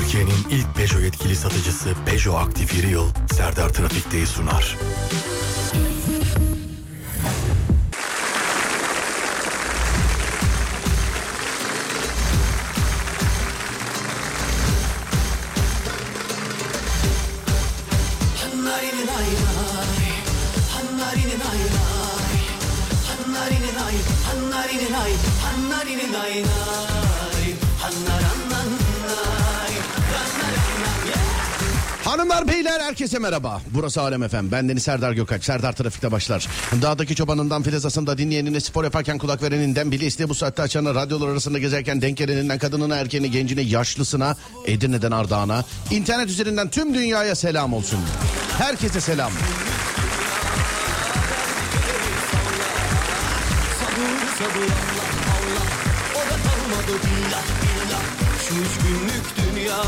Türkiye'nin ilk Peugeot yetkili satıcısı Peugeot Aktif Reel, Serdar Trafikte'yi sunar. Hanımlar, beyler, herkese merhaba. Burası Alem FM. Ben Deniz Serdar Gökalp. Serdar Trafikte başlar. Dağdaki çobanından filizasında dinleyenine, spor yaparken kulak vereninden, bile isteye bu saatte açana, radyolar arasında gezerken denk geleninden, kadınına, erkeğine, gencine, yaşlısına, Edirne'den Ardahan'a, internet üzerinden tüm dünyaya selam olsun. Herkese selam. Şu üç günlük dünya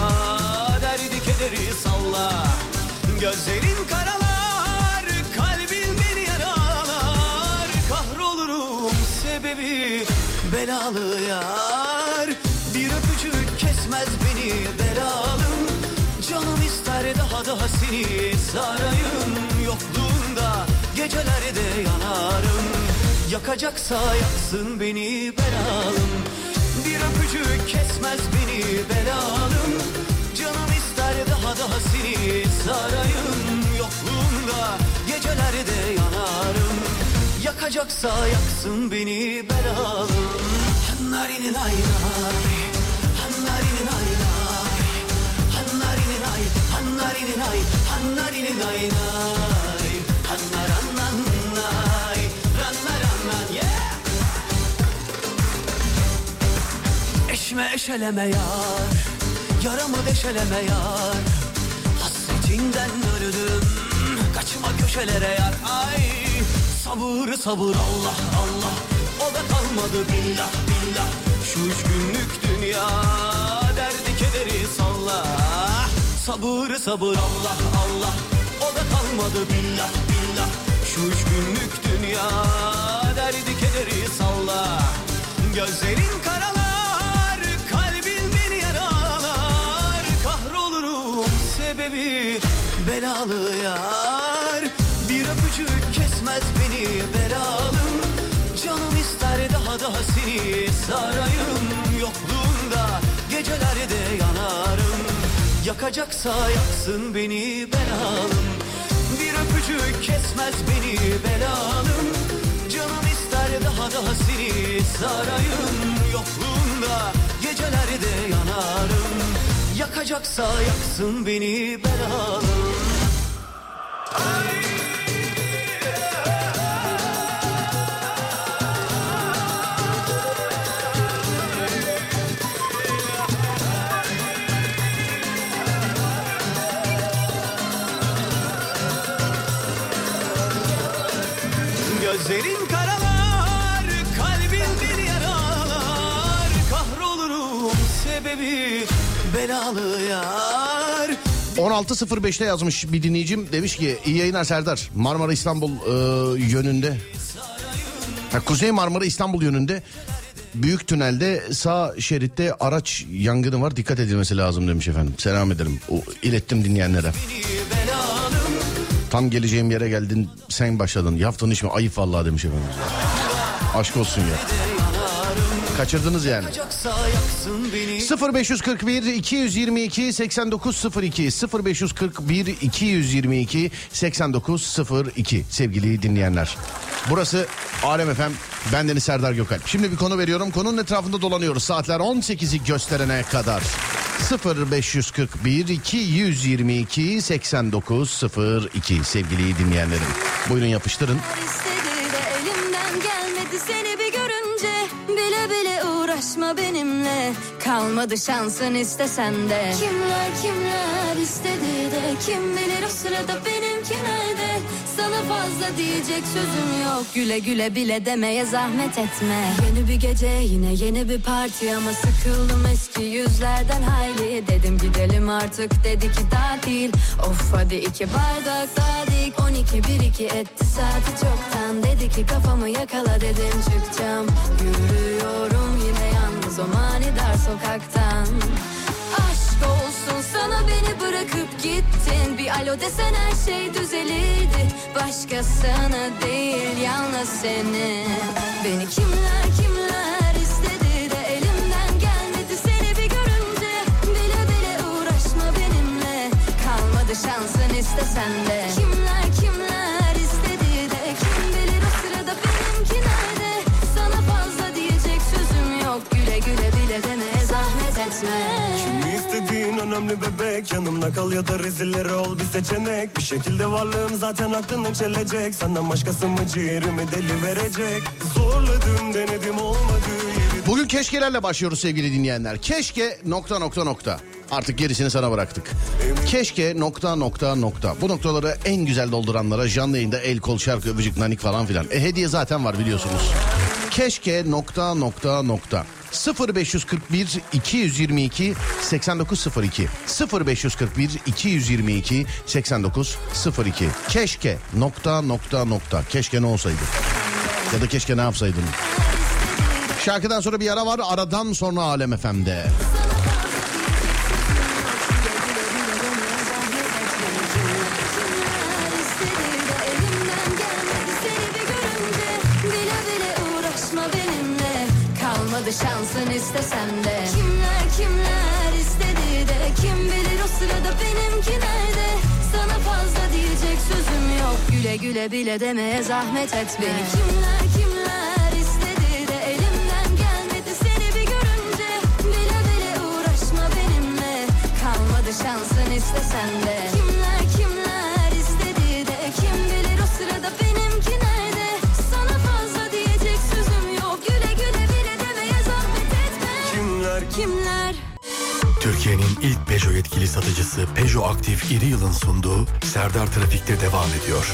derdi kederi salla, gözlerin karalar, kalbin beni yaralar, kahrolurum sebebi belalı yar, bir öpücük kesmez beni belalım, canım ister daha seni sarayım, yokluğunda gecelerde yanarım, yakacaksa yaksın beni belalım. Bir öpücük kesmez beni belalım, canım ister daha seni sarayım, yokluğunda gecelerde yanarım, yakacaksa yaksın beni belalım. Hanlarinin ayları, hanlarinin ayları, hanlarinin ay, hanlarinin ay, hanlarinin ayları, hanlar. Eşme eşeleme yar, yaramı deşeleme yar, hasretinden öldüm, kaçma köşelere yar. Ay sabır sabır Allah Allah, o da kalmadı billah billah, şu üç günlük dünya derdi kederi salla. Sabır sabır Allah Allah, o da kalmadı billah billah, şu üç günlük dünya derdi kederi salla. Gözlerin karalar, sebebi belalı yar, bir öpücük kesmez beni belalım, canım ister daha seni sarayım, yokluğunda gecelerde yanarım, yakacaksa yaksın beni belalım, bir öpücük kesmez beni belalım, canım ister daha seni sarayım, yokluğunda gecelerde yanarım, yakacaksa yaksın beni belalım. Ay. Gözlerin karalar, kalbin bir yaralar, kahrolurum sebebi belalı yar. 16.05'te yazmış bir dinleyicim, demiş ki iyi yayınlar Serdar, Marmara İstanbul yönünde, Kuzey Marmara İstanbul yönünde büyük tünelde sağ şeritte araç yangını var, dikkat edilmesi lazım demiş efendim. Selam ederim, ilettim dinleyenlere. Tam geleceğim yere geldin sen başladın, yaptığın iş mi ayıp vallahi demiş efendim. Aşk olsun ya. Kaçırdınız yani. 0541 222 8902 0541 222 8902 sevgili dinleyenler. Burası Alem FM. Ben Deniz Serdar Gökalp. Şimdi bir konu veriyorum. Konunun etrafında dolanıyoruz. Saatler 18'i gösterene kadar. 0541 222 8902 sevgili dinleyenlerim. Buyurun yapıştırın. Uğraşma benimle, kalmadı şansın istesen de. Kimler kimler istedi de, kim bilir o sırada benimki nerede? Sana fazla diyecek sözüm yok, güle güle bile demeye zahmet etme. Yeni bir gece yine yeni bir parti, ama sıkıldım eski yüzlerden hayli. Dedim gidelim artık, dedi ki daha değil. Of hadi iki bardak daha dik, 12-1-2 etti saati çoktan. Dedi ki kafamı yakala, dedim çıkacağım. Yürüyorum yine yalnız o manidar sokaktan. Aşk olsun gittin. Bir alo desen her şey düzelirdi. Başkasına değil, yalnız seni. Beni kimler kimler istedi de elimden gelmedi. Seni bir görünce bile bile uğraşma benimle. Kalmadı şansın istesen de. Kimler kimler istedi de kim bilir o sırada benimki nerede. Sana fazla diyecek sözüm yok. Güle güle bile deme, zahmet etme. İstediğin önemli bebek, yanımda kal ya da rezilleri ol bir seçenek. Bir şekilde varlığım zaten aklını çelecek. Senden başkası mı ciğerimi deli verecek. Zorladım, denedim, olmadı. Bugün keşkelerle başlıyoruz sevgili dinleyenler. Keşke nokta nokta nokta. Artık gerisini sana bıraktık. Keşke nokta nokta nokta. Bu noktaları en güzel dolduranlara canlı yayında el kol şarkı öpücük nanik falan filan. Hediye zaten var biliyorsunuz. Keşke nokta nokta nokta. 0541 222 8902 0541 222 8902. Keşke nokta nokta nokta. Keşke ne olsaydı ya da keşke ne yapsaydın. Şarkıdan sonra bir ara var, aradan sonra Alem FM'de. Şansın istesem de. Kimler kimler istedi de kim bilir o sırada benimki nerede. Sana fazla diyecek sözüm yok. Güle güle bile demeye zahmet et beni. Kimler kimler istedi de elimden gelmedi. Seni bir görünce bile bile uğraşma benimle. Kalmadı şansın istesem de. Kimler kimler istedi de kim bilir o sırada benimki nerede. Sana fazla diyecek sözüm yok. Güle güle bile demeye. Kimler? Türkiye'nin ilk Peugeot yetkili satıcısı Peugeot Aktif Reel'in sunduğu Serdar Trafikte devam ediyor.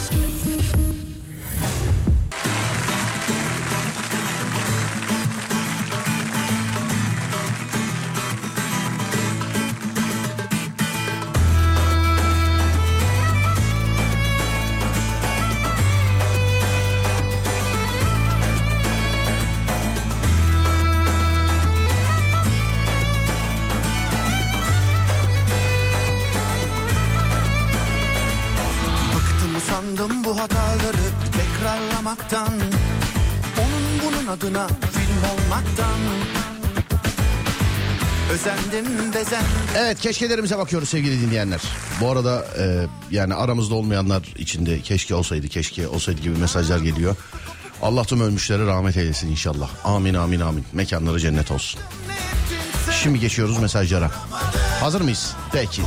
Onun bunun adına film olmaktan özendim, bezendim. Evet, keşkelerimize bakıyoruz sevgili dinleyenler. Bu arada yani aramızda olmayanlar içinde keşke olsaydı, keşke olsaydı gibi mesajlar geliyor. Allah tüm ölmüşlere rahmet eylesin inşallah. Amin amin amin. Mekanları cennet olsun. Şimdi geçiyoruz mesajlara. Hazır mıyız? Peki.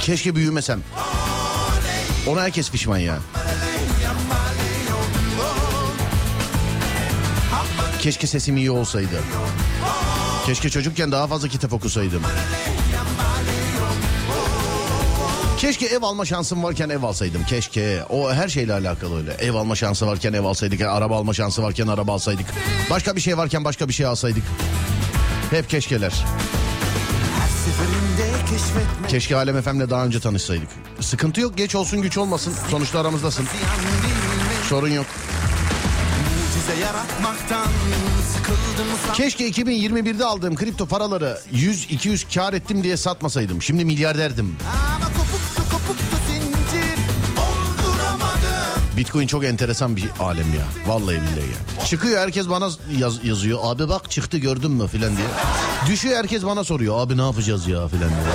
Keşke büyümesem. Ona herkes pişman ya. Keşke sesim iyi olsaydı. Keşke çocukken daha fazla kitap okusaydım. Keşke ev alma şansım varken ev alsaydım. Keşke. O her şeyle alakalı öyle. Ev alma şansı varken ev alsaydık. Araba alma şansı varken araba alsaydık. Başka bir şey varken başka bir şey alsaydık. Hep keşkeler. Keşke Alem FM'le daha önce tanışsaydık. Sıkıntı yok, geç olsun güç olmasın. Sonuçta aramızdasın. Sorun yok. Keşke 2021'de aldığım kripto paraları 100-200 kar ettim diye satmasaydım. Şimdi milyarderdim. Bitcoin çok enteresan bir alem ya. Vallahi billahi ya. Çıkıyor herkes bana yazıyor. Abi bak çıktı gördün mü filan diye. Düşüyor herkes bana soruyor. Abi ne yapacağız ya filan diye.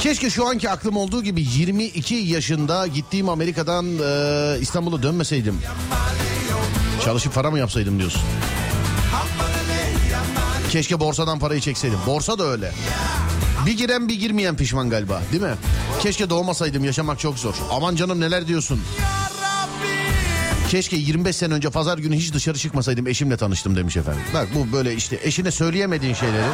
Keşke şu anki aklım olduğu gibi 22 yaşında gittiğim Amerika'dan İstanbul'a dönmeseydim. Çalışıp para mı yapsaydım diyorsun. Keşke borsadan parayı çekseydim. Borsa da öyle. Bir giren bir girmeyen pişman galiba, değil mi? Keşke doğmasaydım, yaşamak çok zor. Aman canım neler diyorsun. Keşke 25 sene önce pazar günü hiç dışarı çıkmasaydım, eşimle tanıştım demiş efendim. Bak bu böyle işte, eşine söyleyemediğin şeyleri.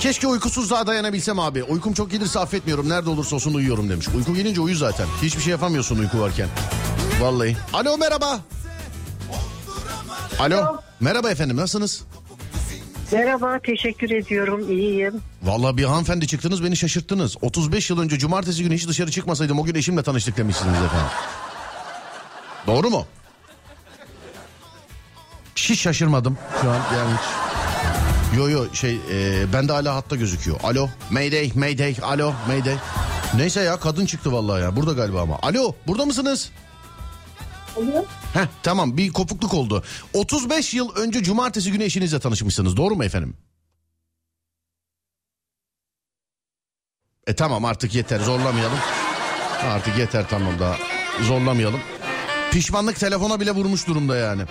Keşke uykusuzluğa dayanabilsem abi. Uykum çok gelirse affetmiyorum. Nerede olursa olsun uyuyorum demiş. Uyku gelince uyu zaten. Hiçbir şey yapamıyorsun uyku varken. Vallahi. Alo merhaba. Alo. Merhaba efendim, nasılsınız? Merhaba, teşekkür ediyorum, iyiyim. Vallahi bir hanımefendi çıktınız, beni şaşırttınız. 35 yıl önce cumartesi günü hiç dışarı çıkmasaydım o gün eşimle tanıştık demişsiniz efendim. Doğru mu? Hiç şaşırmadım şu an yani hiç. Yo bende hala hatta gözüküyor. Alo Mayday Mayday alo Mayday. Neyse ya, kadın çıktı vallahi ya, burada galiba ama. Alo, burada mısınız? Alo. Heh, tamam, bir kopukluk oldu. 35 yıl önce cumartesi günü eşinizle tanışmışsınız, doğru mu efendim? Tamam, artık yeter, zorlamayalım. Artık yeter, tamam, daha zorlamayalım. Pişmanlık telefona bile vurmuş durumda yani.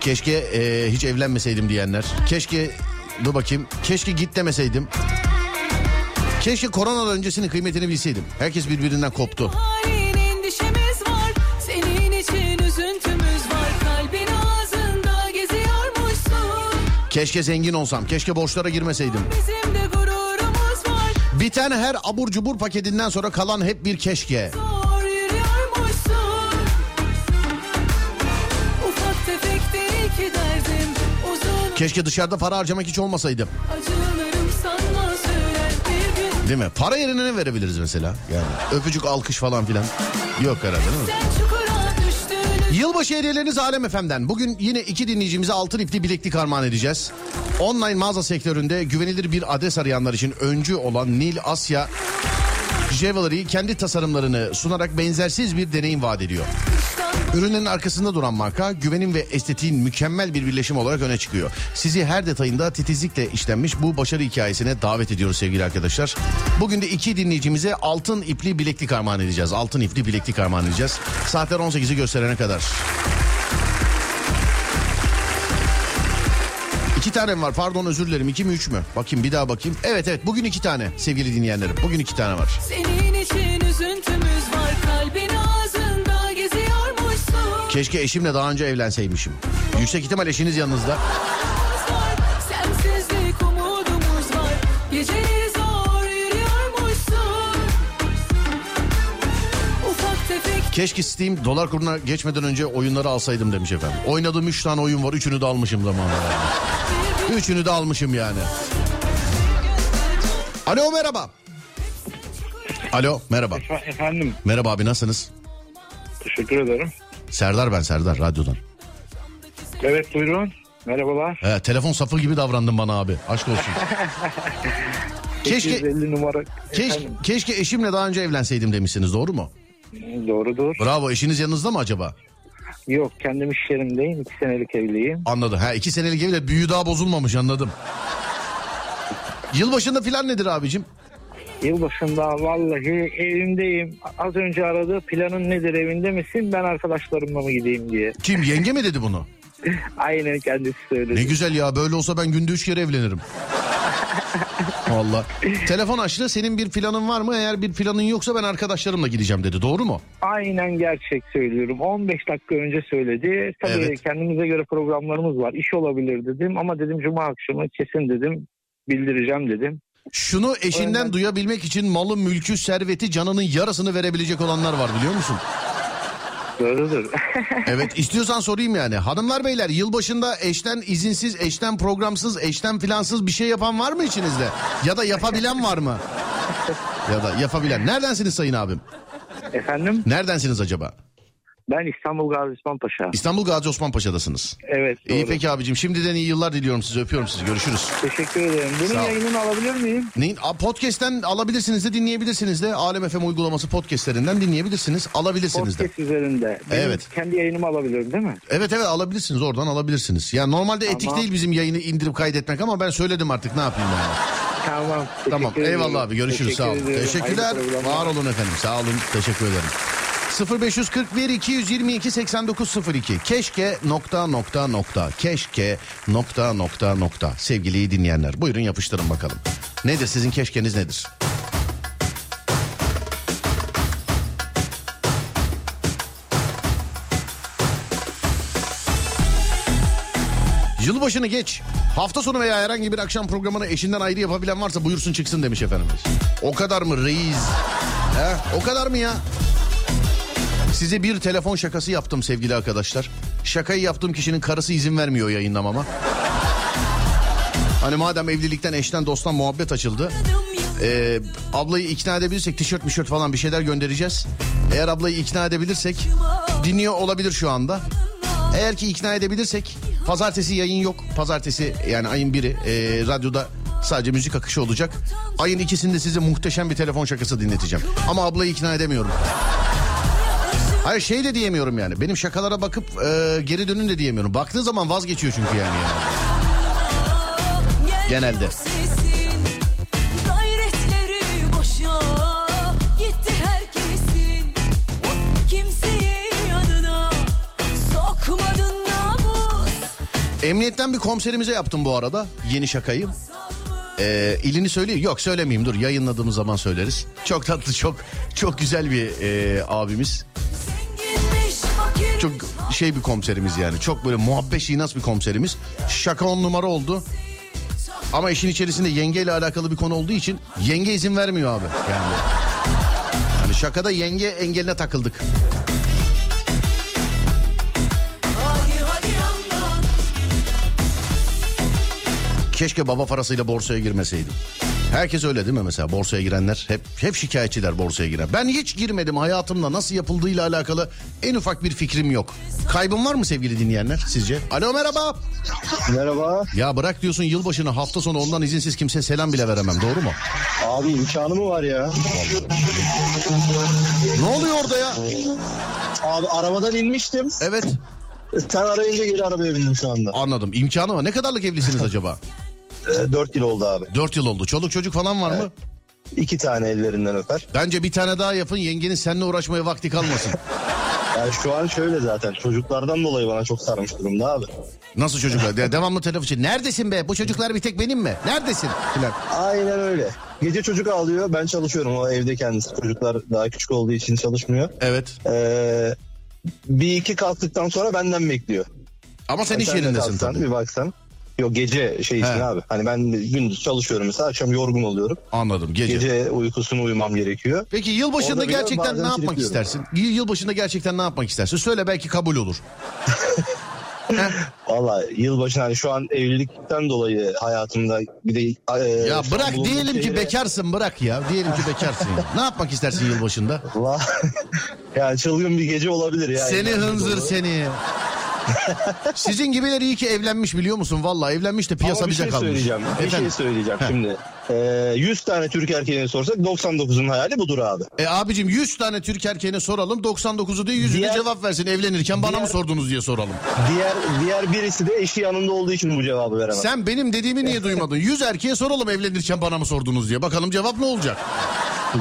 Keşke hiç evlenmeseydim diyenler. Keşke, dur bakayım. Keşke git demeseydim. Keşke koronadan öncesinin kıymetini bilseydim. Herkes birbirinden koptu. Keşke zengin olsam. Keşke borçlara girmeseydim. Biten her abur cubur paketinden sonra kalan hep bir keşke. Keşke dışarıda para harcamak hiç olmasaydı. Değil mi? Para yerine ne verebiliriz mesela? Yani öpücük, alkış falan filan. Yok herhalde, değil mi? Yılbaşı hediyeleriniz Alem FM'den. Bugün yine iki dinleyicimize altın ipli bileklik armağan edeceğiz. Online mağaza sektöründe güvenilir bir adres arayanlar için öncü olan Nil Asya Jewelry kendi tasarımlarını sunarak benzersiz bir deneyim vaat ediyor. Ürünlerin arkasında duran marka, güvenin ve estetiğin mükemmel bir birleşim olarak öne çıkıyor. Sizi her detayında titizlikle işlenmiş bu başarı hikayesine davet ediyoruz sevgili arkadaşlar. Bugün de iki dinleyicimize altın ipli bileklik armağan edeceğiz. Altın ipli bileklik armağan edeceğiz. Saatler 18'i gösterene kadar. 2 tane var, pardon, özür dilerim. 2 mi 3 mü? Bakayım, bir daha bakayım. Evet, bugün 2 tane sevgili dinleyenlerim. Bugün 2 tane var. Senin için üzüntümüz var, kalbin ağzında geziyormuşsun. Keşke eşimle daha önce evlenseymişim. Yüksek ihtimal eşiniz yanınızda. Sensizlik umudumuz var, geceyi zor yürüyormuşsun. Ufak tefek... Keşke Steam dolar kuruna geçmeden önce oyunları alsaydım demiş efendim. Oynadığım 3 tane oyun var, 3'ünü de almışım zamanında. 3'ünü de almışım yani. Alo merhaba. Alo merhaba. Efendim. Merhaba abi, nasılsınız? Teşekkür ederim. Serdar, ben Serdar radyodan. Evet, buyurun, merhabalar. Telefon safı gibi davrandın bana abi, aşk olsun. Keşke eşimle daha önce evlenseydim demişsiniz, doğru mu? Doğrudur. Bravo, eşiniz yanınızda mı acaba? Yok, kendim iş yerimdeyim, 2 senelik evliyim. Anladım, 2 senelik evli, büyü daha bozulmamış, anladım. Yılbaşında filan nedir abicim? Yılbaşında vallahi evimdeyim. Az önce aradı, planın nedir, evinde misin, ben arkadaşlarımla mı gideyim diye. Kim, yenge mi dedi bunu? Aynen, kendisi söyledi. Ne güzel ya, böyle olsa ben günde 3 kere evlenirim. Vallahi. Telefon açtı, senin bir planın var mı? Eğer bir planın yoksa ben arkadaşlarımla gideceğim dedi. Doğru mu? Aynen, gerçek söylüyorum. 15 dakika önce söyledi. Tabii evet. Kendimize göre programlarımız var. İş olabilir dedim ama dedim cuma akşamı kesin dedim. Bildireceğim dedim. Şunu eşinden duyabilmek için malı, mülkü, serveti, canının yarısını verebilecek olanlar var, biliyor musun? Doğrudur. Evet, istiyorsan sorayım yani. Hanımlar beyler, yılbaşında eşten izinsiz, eşten programsız, eşten filansız bir şey yapan var mı içinizde? Ya da yapabilen var mı? Ya da yapabilen. Neredensiniz sayın abim? Efendim? Neredensiniz acaba? Ben İstanbul Gazi Osman Paşa. İstanbul Gazi Osman Paşa'dasınız. Evet. Doğru. İyi peki abicim, şimdiden iyi yıllar diliyorum size, öpüyorum sizi, görüşürüz. Teşekkür ederim. Bunun yayınını alabilir miyim? Neyin? Podcast'ten alabilirsiniz de, dinleyebilirsiniz de. Alem FM uygulaması podcastlerinden dinleyebilirsiniz, alabilirsiniz de. Podcast üzerinde. Evet. Kendi yayınımı alabilirim değil mi? Evet, alabilirsiniz, oradan alabilirsiniz. Yani normalde etik değil bizim yayını indirip kaydetmek ama ben söyledim artık, ne yapayım ben. Tamam. Eyvallah abi, görüşürüz, sağ olun. Teşekkürler, var olun efendim, sağ olun, teşekkür ederim. 0541 222 8902. Keşke ... Keşke ... Sevgili dinleyenler, buyurun yapıştırın bakalım. Nedir sizin keşkeniz, nedir? Yılbaşını geç, hafta sonu veya herhangi bir akşam programını eşinden ayrı yapabilen varsa buyursun çıksın demiş efendimiz. O kadar mı reis? He? O kadar mı ya? Size bir telefon şakası yaptım sevgili arkadaşlar. Şakayı yaptığım kişinin karısı izin vermiyor yayınlamama. Hani madem evlilikten, eşten, dosttan muhabbet açıldı. Ablayı ikna edebilirsek tişört falan bir şeyler göndereceğiz. Eğer ablayı ikna edebilirsek, dinliyor olabilir şu anda. Eğer ki ikna edebilirsek pazartesi yayın yok. Pazartesi yani ayın 1'i radyoda sadece müzik akışı olacak. Ayın 2'sinde size muhteşem bir telefon şakası dinleteceğim. Ama ablayı ikna edemiyorum. Hayır şey de diyemiyorum yani. Benim şakalara bakıp geri dönün de diyemiyorum. Baktığı zaman vazgeçiyor çünkü yani. Genelde. Emniyetten bir komiserimize yaptım bu arada yeni şakayı. İlini söyleyeyim. Yok söylemeyeyim, dur yayınladığımız zaman söyleriz. Çok tatlı, çok güzel bir abimiz. Çok şey bir komiserimiz yani. Çok böyle muhabbet şinas bir komiserimiz. Şaka 10 numara oldu. Ama işin içerisinde yengeyle alakalı bir konu olduğu için yenge izin vermiyor abi. Yani şakada yenge engeline takıldık. Keşke baba parasıyla borsaya girmeseydim. Herkes öyle değil mi mesela? Borsaya girenler hep şikayetçiler borsaya giren. Ben hiç girmedim, hayatımda nasıl yapıldığıyla alakalı en ufak bir fikrim yok. Kaybım var mı sevgili dinleyenler sizce? Alo merhaba. Merhaba. Ya bırak diyorsun yılbaşını, hafta sonu ondan izinsiz kimseye selam bile veremem, doğru mu? Abi imkanı mı var ya? Ne oluyor orada ya? Abi arabadan inmiştim. Evet. Sen arayınca geri arabaya bindim şu anda. Anladım. İmkanı var. Ne kadarlık evlisiniz acaba? 4 yıl oldu abi. 4 yıl oldu. Çoluk çocuk falan var mı? 2 tane ellerinden öper. Bence bir tane daha yapın. Yengenin seninle uğraşmaya vakti kalmasın. Yani şu an şöyle zaten. Çocuklardan dolayı bana çok sarmış durumda abi. Nasıl çocuklar? Devamlı telefon için. Neredesin be? Bu çocuklar bir tek benim mi? Neredesin? Falan. Aynen öyle. Gece çocuk ağlıyor. Ben çalışıyorum. O evde kendisi. Çocuklar daha küçük olduğu için çalışmıyor. Evet. Bir iki kalktıktan sonra benden bekliyor. Ama sen iş yerindesin tabii. Bir baksan. Yok gece için abi. Hani ben gündüz çalışıyorum mesela, akşam yorgun oluyorum. Anladım, gece. Gece uykusunu uyumam gerekiyor. Peki yılbaşında gerçekten ne yapmak istersin? Yılbaşında gerçekten ne yapmak istersin? Söyle belki kabul olur. Valla yılbaşı hani şu an evlilikten dolayı hayatımda bir de... ya bırak diyelim şeyle... ki bekarsın, bırak ya. Diyelim ki bekarsın. Ya. Ne yapmak istersin yılbaşında? Valla yani çılgın bir gece olabilir ya. Seni hınzır seni. Sizin gibiler iyi ki evlenmiş, biliyor musun? Valla evlenmiş de piyasa bize kalmış. Bir şey söyleyeceğim şimdi. 100 tane Türk erkeğine sorsak 99'un hayali budur abi. Abicim 100 tane Türk erkeğine soralım, 99'u değil 100'üne cevap versin. Evlenirken bana mı sordunuz diye soralım. Diğer birisi de eşi yanında olduğu için bu cevabı veremez. Sen benim dediğimi niye duymadın? 100 erkeğe soralım evlenirken bana mı sordunuz diye. Bakalım cevap ne olacak?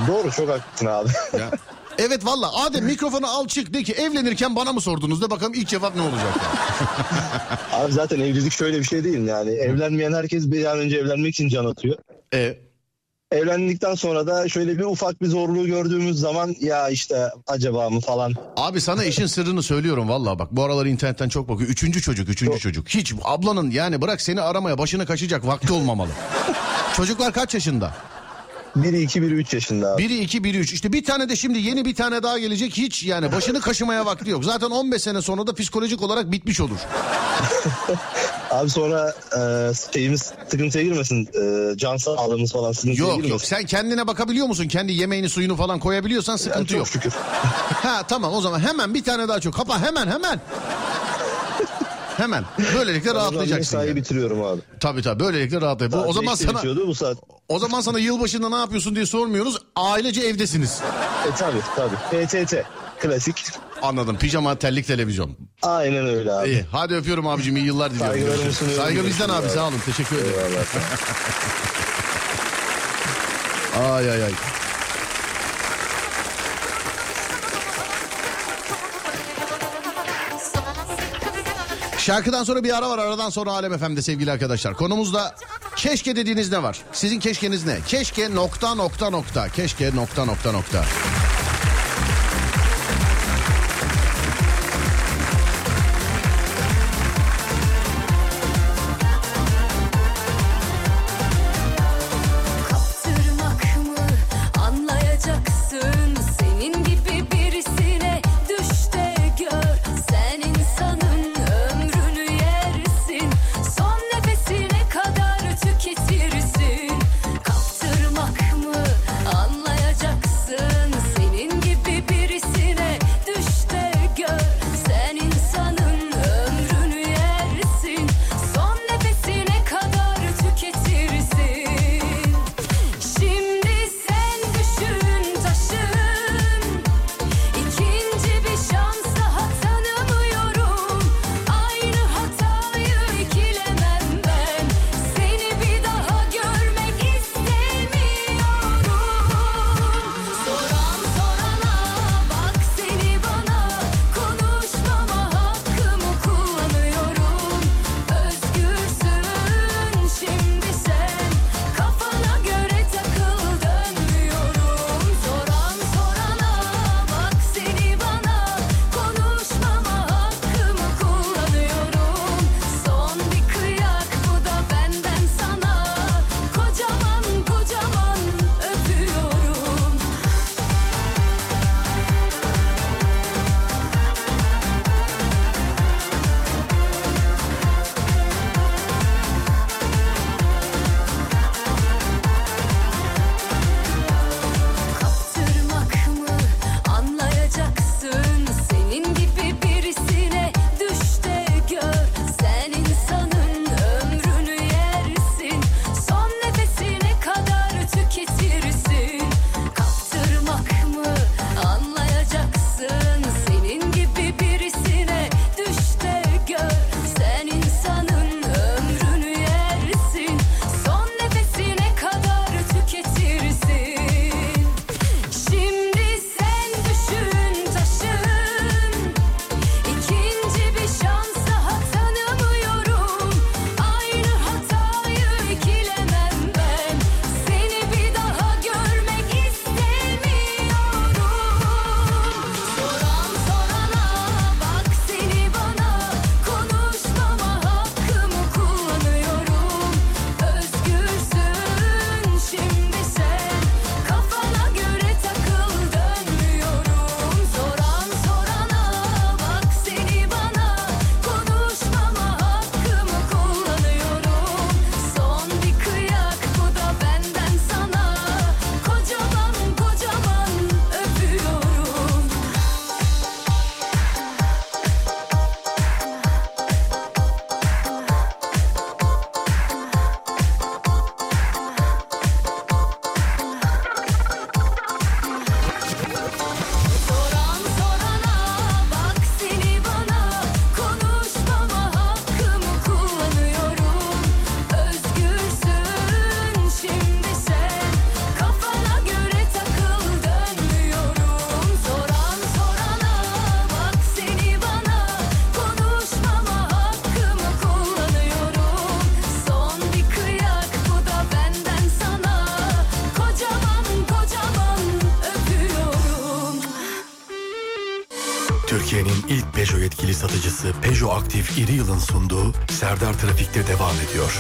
Doğru, çok haklısın abi. Ya. Evet valla Adem, mikrofonu al çık de ki evlenirken bana mı sordunuz da bakalım ilk cevap ne olacak. Abi zaten evlilik şöyle bir şey değil yani, evlenmeyen herkes bir an önce evlenmek için can atıyor. Evlendikten sonra da şöyle bir ufak bir zorluğu gördüğümüz zaman ya işte acaba mı falan. Abi sana işin sırrını söylüyorum valla bak, bu aralar internetten çok bakıyor. Üçüncü çocuk. Hiç ablanın yani bırak seni aramaya, başını kaşıyacak vakti olmamalı. Çocuklar kaç yaşında? Biri 2, biri 3 yaşında abi. Biri 2, biri 3. İşte bir tane de şimdi yeni bir tane daha gelecek, hiç yani başını kaşımaya vakti yok. Zaten 15 sene sonra da psikolojik olarak bitmiş olur. Abi sonra sıkıntıya girmesin. Can sağlığımız falan sıkıntıya girmesin. Yok sen kendine bakabiliyor musun? Kendi yemeğini suyunu falan koyabiliyorsan sıkıntı yok. Çok şükür. Ha tamam, o zaman hemen bir tane daha çok. Kapa hemen. Hemen. Böylelikle rahatlayacaksın. Mesaiyi bitiriyorum abi. Tabii. Böylelikle rahatlayacaksın. O zaman sana yılbaşında ne yapıyorsun diye sormuyoruz. Ailece evdesiniz. Tabii. PTT. Klasik. Anladım. Pijama, terlik, televizyon. Aynen öyle abi. İyi. Hadi öpüyorum abicim. İyi yıllar diliyorum. Saygı bizden abi. Sağ olun. Teşekkür ederim. Ay. Şarkıdan sonra bir ara var. Aradan sonra Alem FM'de sevgili arkadaşlar. Konumuzda keşke dediğiniz ne var? Sizin keşkeniz ne? Keşke... Türkiye'nin ilk Peugeot yetkili satıcısı Peugeot Aktif Reel'in sunduğu Serdar Trafikte devam ediyor.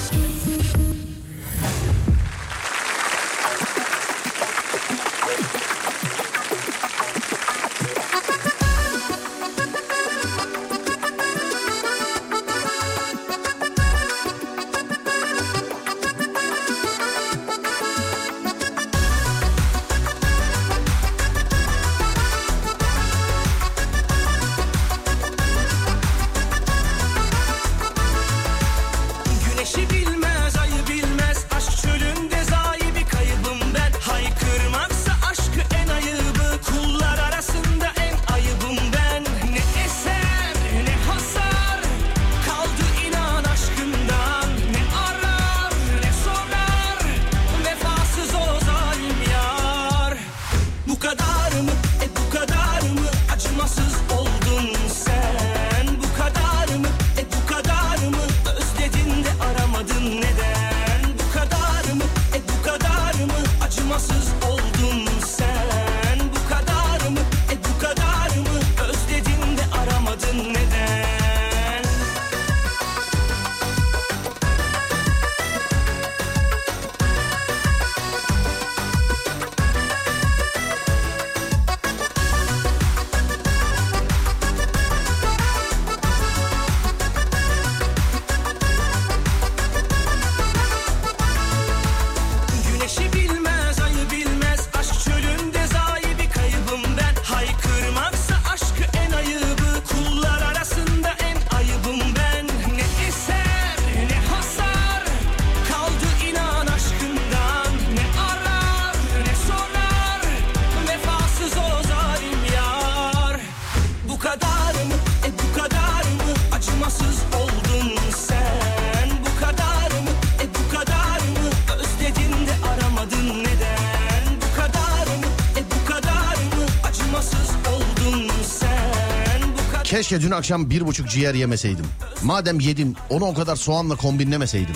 Keşke dün akşam 1,5 ciğer yemeseydim. Madem yedim onu o kadar soğanla kombinlemeseydim.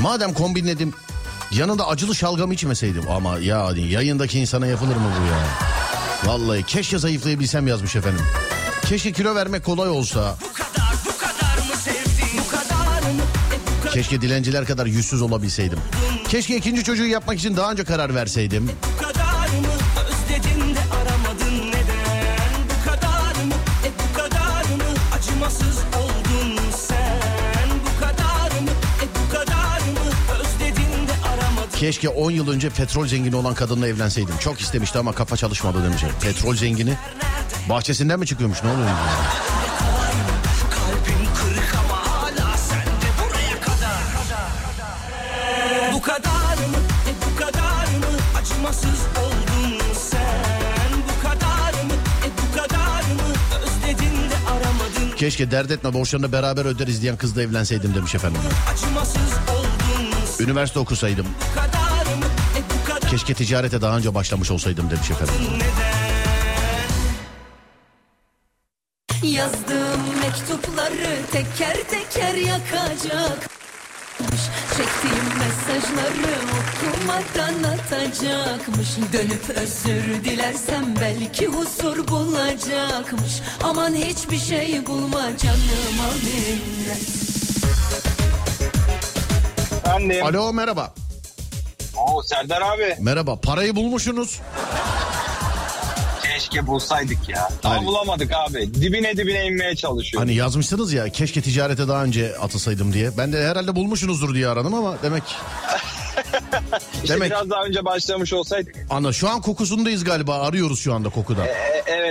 Madem kombinledim yanında acılı şalgamı içmeseydim. Ama ya yayındaki insana yapılır mı bu ya? Vallahi keşke zayıflayabilsem yazmış efendim. Keşke kilo vermek kolay olsa. Keşke dilenciler kadar yüzsüz olabilseydim. Keşke ikinci çocuğu yapmak için daha önce karar verseydim. Keşke 10 yıl önce petrol zengini olan kadınla evlenseydim. Çok istemişti ama kafa çalışmadı demiş. Petrol zengini bahçesinden mi çıkıyormuş, ne oluyor? Keşke dert etme borçlarını beraber öderiz diyen kızla evlenseydim demiş efendim. Üniversite okusaydım. Keşke ticarete daha önce başlamış olsaydım demiş efendim. Yazdığım mektupları teker teker yakacak. Çektiğim mesajları okumadan atacakmış. Dönüp özür dilersem belki huzur bulacakmış. Aman hiçbir şey bulma canıma minnet. Annem. Alo merhaba. Oo Serdar abi. Merhaba, parayı bulmuşsunuz. Keşke bulsaydık ya. Tam bulamadık abi. Dibine inmeye çalışıyorum. Hani yazmışsınız ya keşke ticarete daha önce atılsaydım diye. Ben de herhalde bulmuşsunuzdur diye aradım ama demek. İşte biraz daha önce başlamış olsaydık. Ana şu an kokusundayız galiba, arıyoruz şu anda kokudan.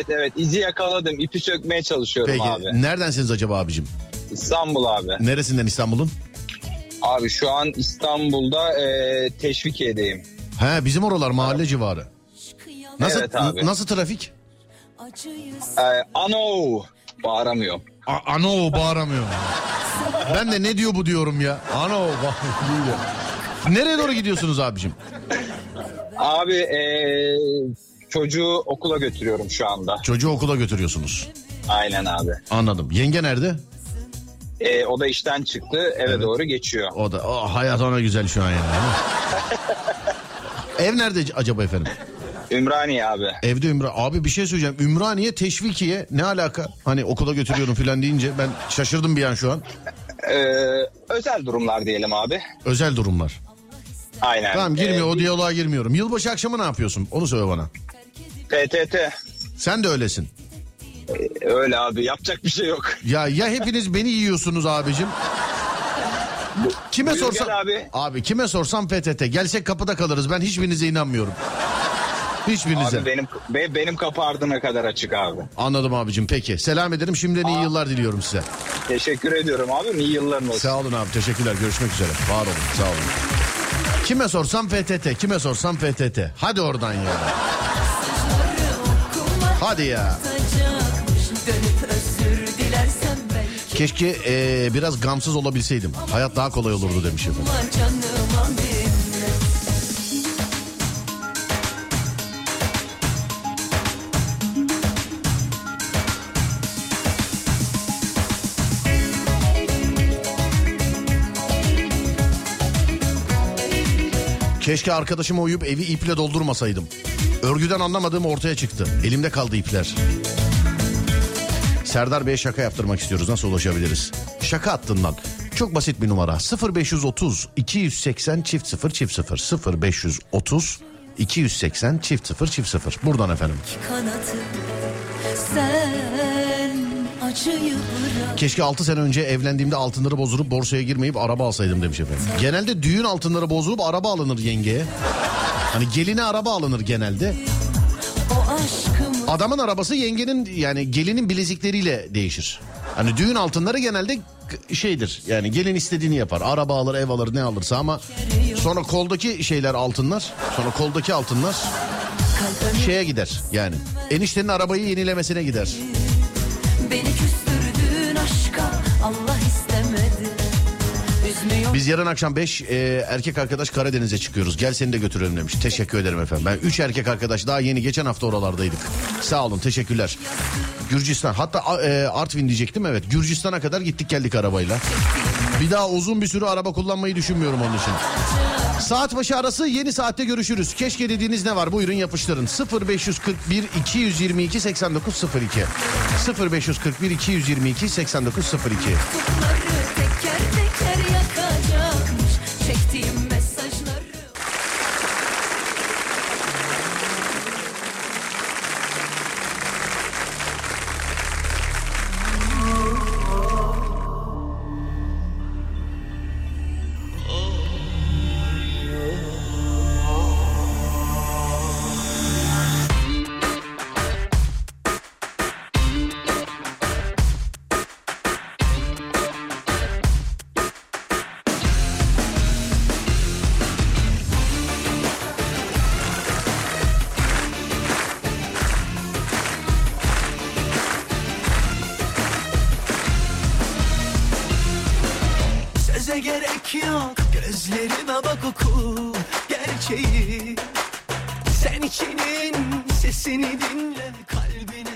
Evet izi yakaladım, ipi çökmeye çalışıyorum. Peki, abi. Peki neredensiniz acaba abicim? İstanbul abi. Neresinden İstanbul'un? Abi şu an İstanbul'da Teşvikiye'deyim. He bizim oralar mahalle evet. Civarı. Nasıl evet abi. Nasıl trafik? Bağıramıyorum. Ano bağıramıyorum. Ben de ne diyor bu diyorum ya. Ano bağıramıyorum. Nereye doğru gidiyorsunuz abicim? Abi çocuğu okula götürüyorum şu anda. Çocuğu okula götürüyorsunuz. Aynen abi. Anladım. Yenge nerede? O da işten çıktı, eve doğru geçiyor. O da hayat ona güzel şu an yani. Ev nerede acaba efendim? Ümraniye abi. Evde Ümraniye. Abi bir şey söyleyeceğim. Ümraniye teşvikiye ne alaka? Hani okula götürüyorum filan deyince ben şaşırdım bir an şu an. Özel durumlar diyelim abi. Özel durumlar. Aynen. Tamam, girmiyor o diyaloğa girmiyorum. Yılbaşı akşamı ne yapıyorsun? Onu söyle bana. PTT. Sen de öylesin. Öyle abi, yapacak bir şey yok. Ya hepiniz beni yiyorsunuz abicim. Kime sorsam abi kime sorsam PTT. Gelsek kapıda kalırız. Ben hiçbirinize inanmıyorum. Hiçbirinize. Abi benim kapı ardına kadar açık abi. Anladım abicim, peki. Selam ederim. Şimdiden iyi yıllar diliyorum size. Teşekkür ediyorum abi. İyi yıllar olsun. Sağ olun abi. Teşekkürler. Görüşmek üzere. Var olun. Sağ olun. Kime sorsam PTT. Kime sorsam PTT. Hadi oradan ya. Hadi ya. Keşke biraz gamsız olabilseydim. Hayat daha kolay olurdu demiş efendim. Keşke arkadaşıma uyup evi iple doldurmasaydım. Örgüden anlamadığım ortaya çıktı. Elimde kaldı ipler. Serdar Bey'e şaka yaptırmak istiyoruz. Nasıl ulaşabiliriz? Şaka hattından. Çok basit bir numara. 0530-280-0000. 0530-280-0000. Buradan efendim. Keşke 6 sene önce evlendiğimde altınları bozdurup borsaya girmeyip araba alsaydım demiş efendim. Genelde düğün altınları bozulup araba alınır yengeye. Hani geline araba alınır genelde. Adamın arabası yengenin, yani gelinin bilezikleriyle değişir. Hani düğün altınları genelde şeydir. Yani gelin istediğini yapar. Araba alır, ev alır, ne alırsa ama sonra koldaki altınlar şeye gider. Yani eniştenin arabayı yenilemesine gider. Beni küstürdüğün aşka Allah istemedi. Biz yarın akşam 5 erkek arkadaş Karadeniz'e çıkıyoruz. Gel seni de götürelim demiş. Teşekkür ederim efendim. Ben 3 erkek arkadaş daha yeni geçen hafta oralardaydık. Sağ olun, teşekkürler. Gürcistan, hatta Artvin diyecektim, evet. Gürcistan'a kadar gittik geldik arabayla. Bir daha uzun bir süre araba kullanmayı düşünmüyorum onun için. Saat başı arası yeni saatte görüşürüz. Keşke dediğiniz ne var? Buyurun yapıştırın. 0541-222-8902 0541-222-8902.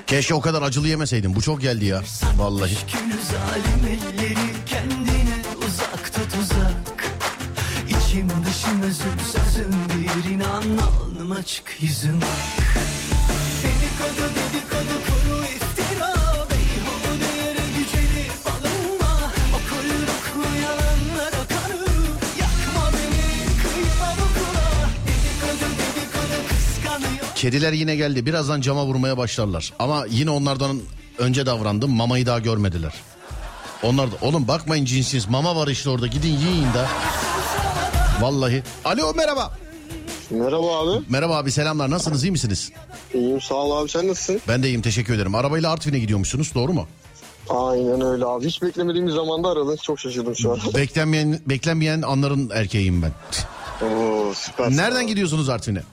Keşke o kadar acılı yemeseydim. Bu çok geldi ya. Vallahi. Kediler yine geldi. Birazdan cama vurmaya başlarlar. Ama yine onlardan önce davrandım. Mamayı daha görmediler. Onlar da oğlum bakmayın cinsiz. Mama var işte orada. Gidin yiyin de. Vallahi. Alo, merhaba. Merhaba abi. Merhaba abi, selamlar. Nasılsınız? İyi misiniz? İyiyim, sağ ol abi. Sen nasılsın? Ben de iyiyim, teşekkür ederim. Arabayla Artvin'e gidiyormuşsunuz, doğru mu? Aynen öyle abi. Hiç beklemediğim bir zamanda aradın. Çok şaşırdım şu an. Beklenmeyen anların erkeğiyim ben. Oo, süper. Nereden gidiyorsunuz Artvin'e?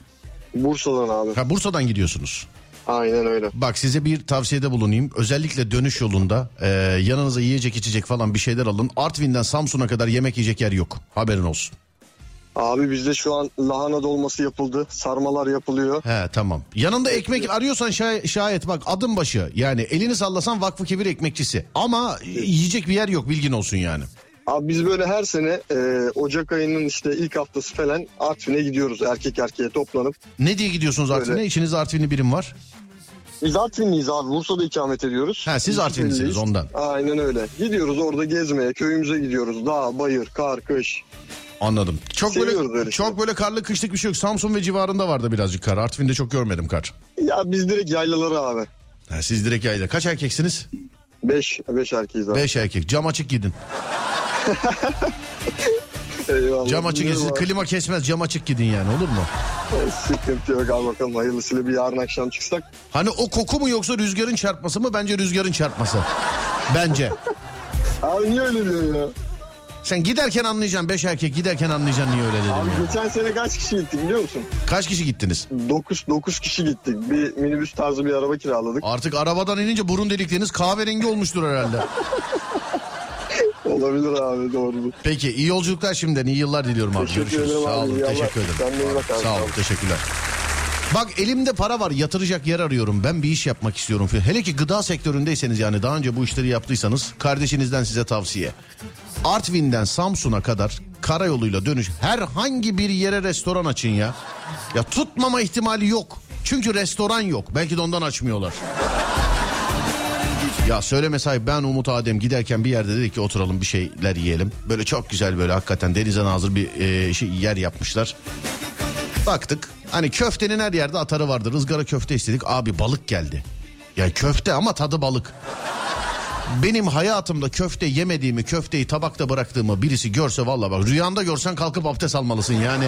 Bursa'dan abi. Ha, Bursa'dan gidiyorsunuz. Aynen öyle. Bak, size bir tavsiyede bulunayım. Özellikle dönüş yolunda yanınıza yiyecek içecek falan bir şeyler alın. Artvin'den Samsun'a kadar yemek yiyecek yer yok. Haberin olsun. Abi bizde şu an lahana dolması yapıldı. Sarmalar yapılıyor. He, tamam. Yanında ekmek arıyorsan şayet bak adım başı. Yani elini sallasan Vakfıkebir ekmekçisi. Ama yiyecek bir yer yok, bilgin olsun yani. Abi biz böyle her sene Ocak ayının işte ilk haftası falan Artvin'e gidiyoruz, erkek erkeğe toplanıp. Ne diye gidiyorsunuz Artvin'e? İçinizde Artvinli birim var. Biz Artvinliyiz abi, Bursa'da ikamet ediyoruz. Ha, siz Artvinlisiniz ondan. Aynen öyle. Gidiyoruz orada gezmeye, köyümüze gidiyoruz. Dağ, bayır, kar, kış. Anladım. Çok böyle, çok böyle karlı kışlık bir şey yok. Samsun ve civarında vardı birazcık kar. Artvin'de çok görmedim kar. Ya biz direkt yaylalara abi. Ha, siz direkt yayla. Kaç erkeksiniz? 5 erkeğiz abi. 5 erkek. Cam açık gidin. Eyvallah. Cam açık gidin. Klima kesmez. Cam açık gidin yani, olur mu? Sıkıntı yok abi, bakalım hayırlısıyla bir yarın akşam çıksak. Hani o koku mu yoksa rüzgarın çarpması mı? Bence rüzgarın çarpması. Bence. Abi niye öyle diyorsun ya? Sen giderken anlayacaksın, 5 erkek giderken anlayacaksın niye öyle dedim. Abi yani. Geçen sene kaç kişi gittik biliyor musun? Kaç kişi gittiniz? 9 kişi gittik. Bir minibüs tarzı bir araba kiraladık. Artık arabadan inince burun delikleriniz kahverengi olmuştur herhalde. Olabilir abi, doğrudur. Peki, iyi yolculuklar şimdiden, iyi yıllar diliyorum abi. Görüşürüz. Sağ olun, teşekkür ederim. Sağ olun, teşekkürler. Bak, elimde para var, yatıracak yer arıyorum, ben bir iş yapmak istiyorum. Hele ki gıda sektöründeyseniz, yani daha önce bu işleri yaptıysanız, kardeşinizden size tavsiye. Artvin'den Samsun'a kadar karayoluyla dönüş, herhangi bir yere restoran açın ya. Ya tutmama ihtimali yok. Çünkü restoran yok. Belki de ondan açmıyorlar. Ya söyleme sahip, ben Umut Adem giderken bir yerde dedik ki oturalım bir şeyler yiyelim. Böyle çok güzel, böyle hakikaten denize nazır bir yer yapmışlar. Baktık hani köftenin her yerde atarı vardır. Izgara köfte istedik. Abi balık geldi. Ya köfte ama tadı balık. Benim hayatımda köfte yemediğimi, köfteyi tabakta bıraktığımı birisi görse, vallahi bak rüyanda görsen kalkıp abdest almalısın yani.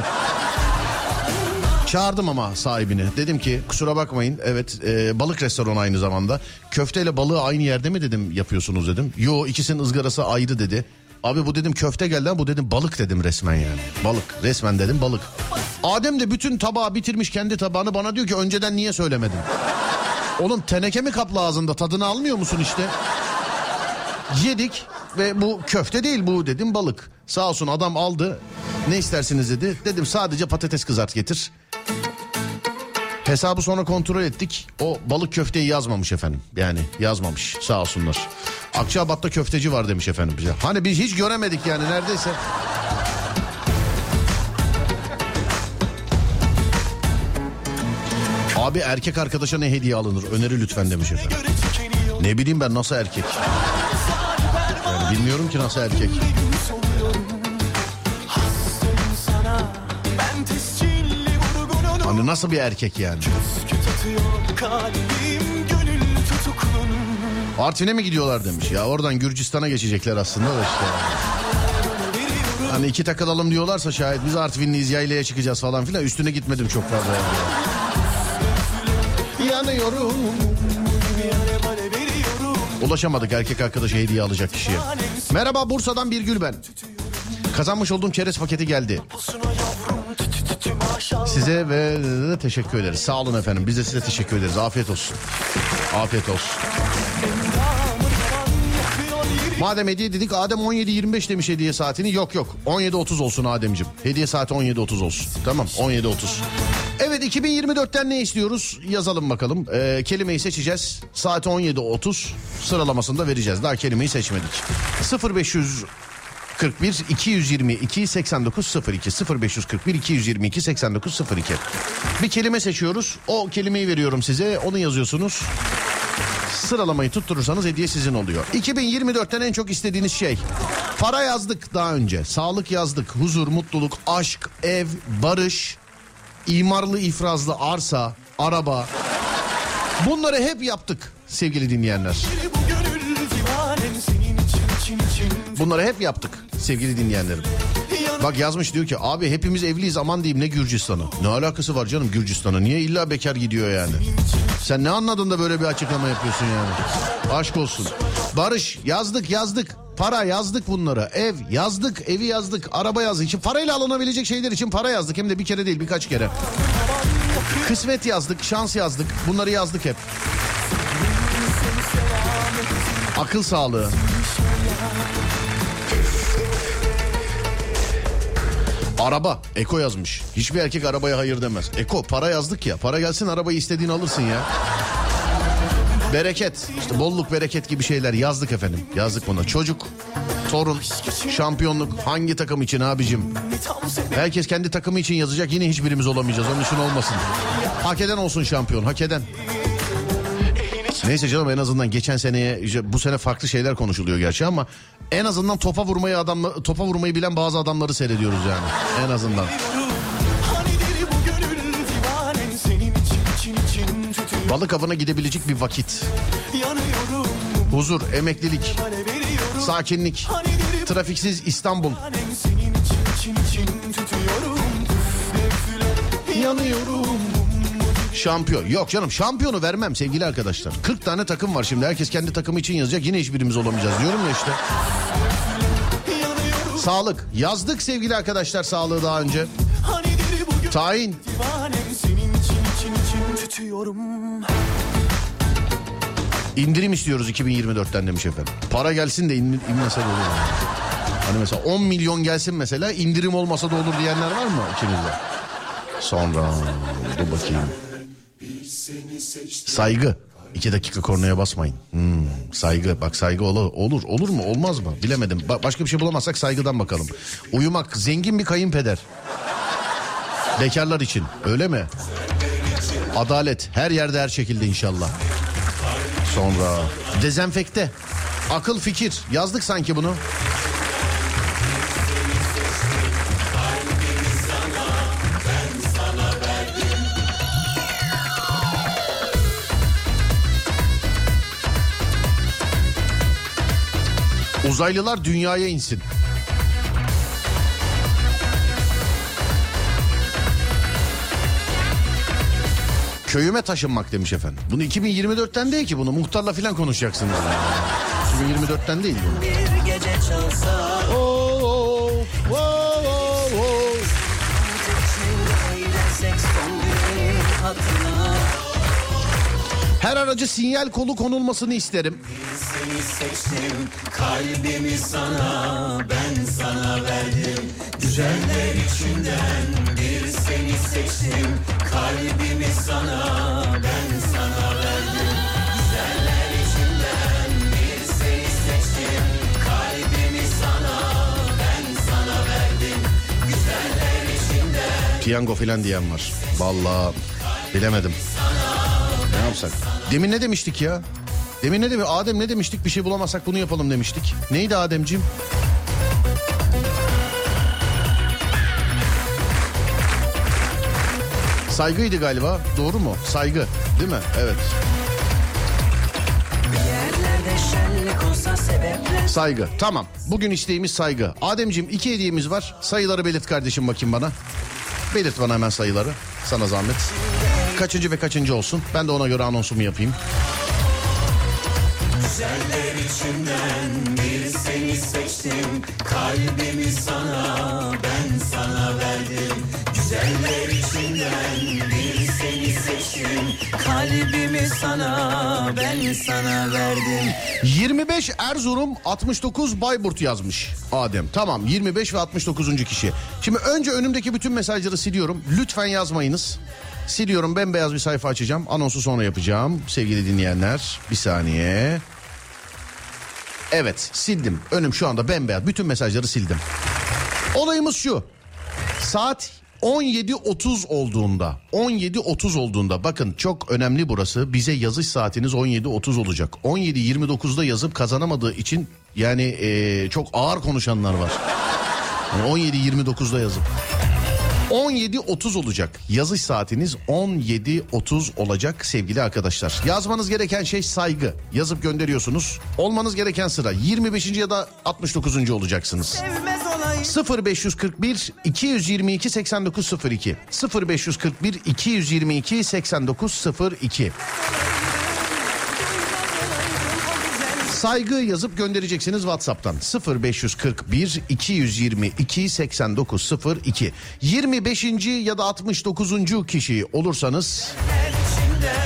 Çağırdım ama sahibini. Dedim ki kusura bakmayın, evet balık restoranı aynı zamanda. Köfteyle balığı aynı yerde mi dedim yapıyorsunuz dedim. Yo, ikisinin ızgarası ayrı dedi. Abi bu dedim köfte geldi ama bu dedim balık dedim resmen yani. Balık resmen dedim balık. Adem de bütün tabağı bitirmiş, kendi tabağını, bana diyor ki önceden niye söylemedin? Oğlum teneke mi kapla ağzında, tadını almıyor musun işte? Yedik ve bu köfte değil bu dedim balık. Sağ olsun adam aldı. Ne istersiniz dedi. Dedim sadece patates kızart getir. Hesabı sonra kontrol ettik. O balık köfteyi yazmamış efendim. Yani yazmamış, sağ olsunlar. Akçabat'ta köfteci var demiş efendim bize. Hani biz hiç göremedik yani neredeyse. Abi erkek arkadaşa ne hediye alınır? Öneri lütfen demiş efendim. Ne bileyim ben nasıl erkek? Yani bilmiyorum ki nasıl erkek. Hani nasıl bir erkek yani? Artvin'e mi gidiyorlar demiş. Ya oradan Gürcistan'a geçecekler aslında da işte. Hani iki takılalım diyorlarsa şayet, biz Artvinliyiz yaylaya çıkacağız falan filan, üstüne gitmedim çok fazla. Yani. Yanıyorum. Ulaşamadık erkek arkadaşı hediye alacak kişiye. Merhaba, Bursa'dan Birgül ben. Kazanmış olduğum çerez paketi geldi. Size ve teşekkür ederiz. Sağ olun efendim. Biz de size teşekkür ederiz. Afiyet olsun. Afiyet olsun. Madem hediye dedik, Adem 17.25 demiş hediye saatini. Yok 17.30 olsun Adem'cim. Hediye saati 17.30 olsun. Tamam, 17.30. Evet, 2024'ten ne istiyoruz? Yazalım bakalım. Kelimeyi seçeceğiz. Saat 17.30 sıralamasında vereceğiz. Daha kelimeyi seçmedik. 0541 222 89 02 0541 222 89 02. Bir kelime seçiyoruz. O kelimeyi veriyorum size. Onu yazıyorsunuz. Sıralamayı tutturursanız hediye sizin oluyor. 2024'ten en çok istediğiniz şey. Para yazdık daha önce. Sağlık yazdık. Huzur, mutluluk, aşk, ev, barış, imarlı, ifrazlı arsa, araba. Bunları hep yaptık sevgili dinleyenler. Bunları hep yaptık sevgili dinleyenlerim. Bak yazmış, diyor ki abi hepimiz evliyiz aman diyeyim ne Gürcistan'ı. Ne alakası var canım Gürcistan'a? Niye illa bekar gidiyor yani? Sen ne anladın da böyle bir açıklama yapıyorsun yani? Aşk olsun. Barış yazdık. Para yazdık bunlara. Ev yazdık. Evi yazdık. Araba yazdık. Şimdi parayla alınabilecek şeyler için para yazdık. Hem de bir kere değil, birkaç kere. Kısmet yazdık. Şans yazdık. Bunları yazdık hep. Akıl sağlığı. Araba. Eko yazmış. Hiçbir erkek arabaya hayır demez. Eko, para yazdık ya. Para gelsin, arabayı istediğini alırsın ya. Bereket. İşte bolluk, bereket gibi şeyler yazdık efendim. Yazdık buna. Çocuk. Torun, şampiyonluk hangi takım için abicim? Herkes kendi takımı için yazacak, yine hiçbirimiz olamayacağız. Onun için olmasın. Hak eden olsun şampiyon, hak eden. Neyse canım, en azından geçen seneye, bu sene farklı şeyler konuşuluyor gerçi ama en azından topa vurmayı bilen bazı adamları seyrediyoruz yani, en azından. Balık avına gidebilecek bir vakit. Huzur, emeklilik, sakinlik, trafiksiz İstanbul. Yanıyorum. Şampiyon. Yok canım, şampiyonu vermem sevgili arkadaşlar. 40 tane takım var şimdi. Herkes kendi takımı için yazacak. Yine hiçbirimiz olamayacağız diyorum ya işte. Sağlık. Yazdık sevgili arkadaşlar sağlığı daha önce. Tayin. İndirim istiyoruz 2024'ten demiş efendim. Para gelsin de inmese de olur. Hani mesela 10 milyon gelsin mesela, indirim olmasa da olur diyenler var mı içinizde? Sonra dur bakayım. Saygı. 2 dakika kornaya basmayın. Saygı. Bak saygı olur. Olur mu? Olmaz mı? Bilemedim. Başka bir şey bulamazsak saygıdan bakalım. Uyumak. Zengin bir kayınpeder. Bekarlar için. Öyle mi? Adalet. Her yerde, her şekilde inşallah. Sonra dezenfekte. Akıl fikir. Yazdık sanki bunu. Uzaylılar dünyaya insin. Köyüme taşınmak demiş efendim. Bunu 2024'ten değil ki, bunu muhtarla filan konuşacaksınız. 2024'ten değil bunu. Bir gece çalsa. Oh, oh, oh, oh, oh. Her araca sinyal kolu konulmasını isterim. Seni seçtim, kalbimi sana, ben sana verdim. Güzeller içinden bir seni seçtim, kalbimi sana, ben sana verdim. Güzeller içinden bir seni seçtim, kalbimi sana, ben sana verdim. Güzeller içinden. Piyango filan diyen var. Vallahi bilemedim. Ne yapsak? Demin ne demiştik ya? Adem ne demiştik? Bir şey bulamazsak bunu yapalım demiştik. Neydi Ademciğim? Saygıydı galiba. Doğru mu? Saygı, değil mi? Evet. Saygı. Tamam. Bugün isteğimiz saygı. Ademciğim, 2 hediyemiz var. Sayıları belirt kardeşim, bakayım bana. Belirt bana hemen sayıları. Sana zahmet. Kaçıncı ve kaçıncı olsun? Ben de ona göre anonsumu yapayım. Güzeller içinden bir seni seçtim, kalbimi sana, ben sana verdim. Güzeller içinden bir seni seçtim, kalbimi sana, ben sana verdim. 25 Erzurum, 69 Bayburt yazmış Adem. Tamam, 25 ve 69. kişi. Şimdi önce önümdeki bütün mesajları siliyorum. Lütfen yazmayınız. Siliyorum, bembeyaz bir sayfa açacağım. Anonsu sonra yapacağım sevgili dinleyenler. Bir saniye. Evet, sildim. Önüm şu anda bembeyaz. Bütün mesajları sildim. Olayımız şu. Saat 17.30 olduğunda. 17.30 olduğunda, bakın çok önemli burası. Bize yazış saatiniz 17.30 olacak. 17.29'da yazıp kazanamadığı için yani çok ağır konuşanlar var. Yani 17.29'da yazıp. 17.30 olacak. Yazış saatiniz 17.30 olacak sevgili arkadaşlar. Yazmanız gereken şey saygı. Yazıp gönderiyorsunuz. Olmanız gereken sıra 25. ya da 69. olacaksınız. 0541 222 8902 0541 222 8902 Saygı yazıp göndereceksiniz WhatsApp'tan. 0541 222 8902. 25. ya da 69. kişi olursanız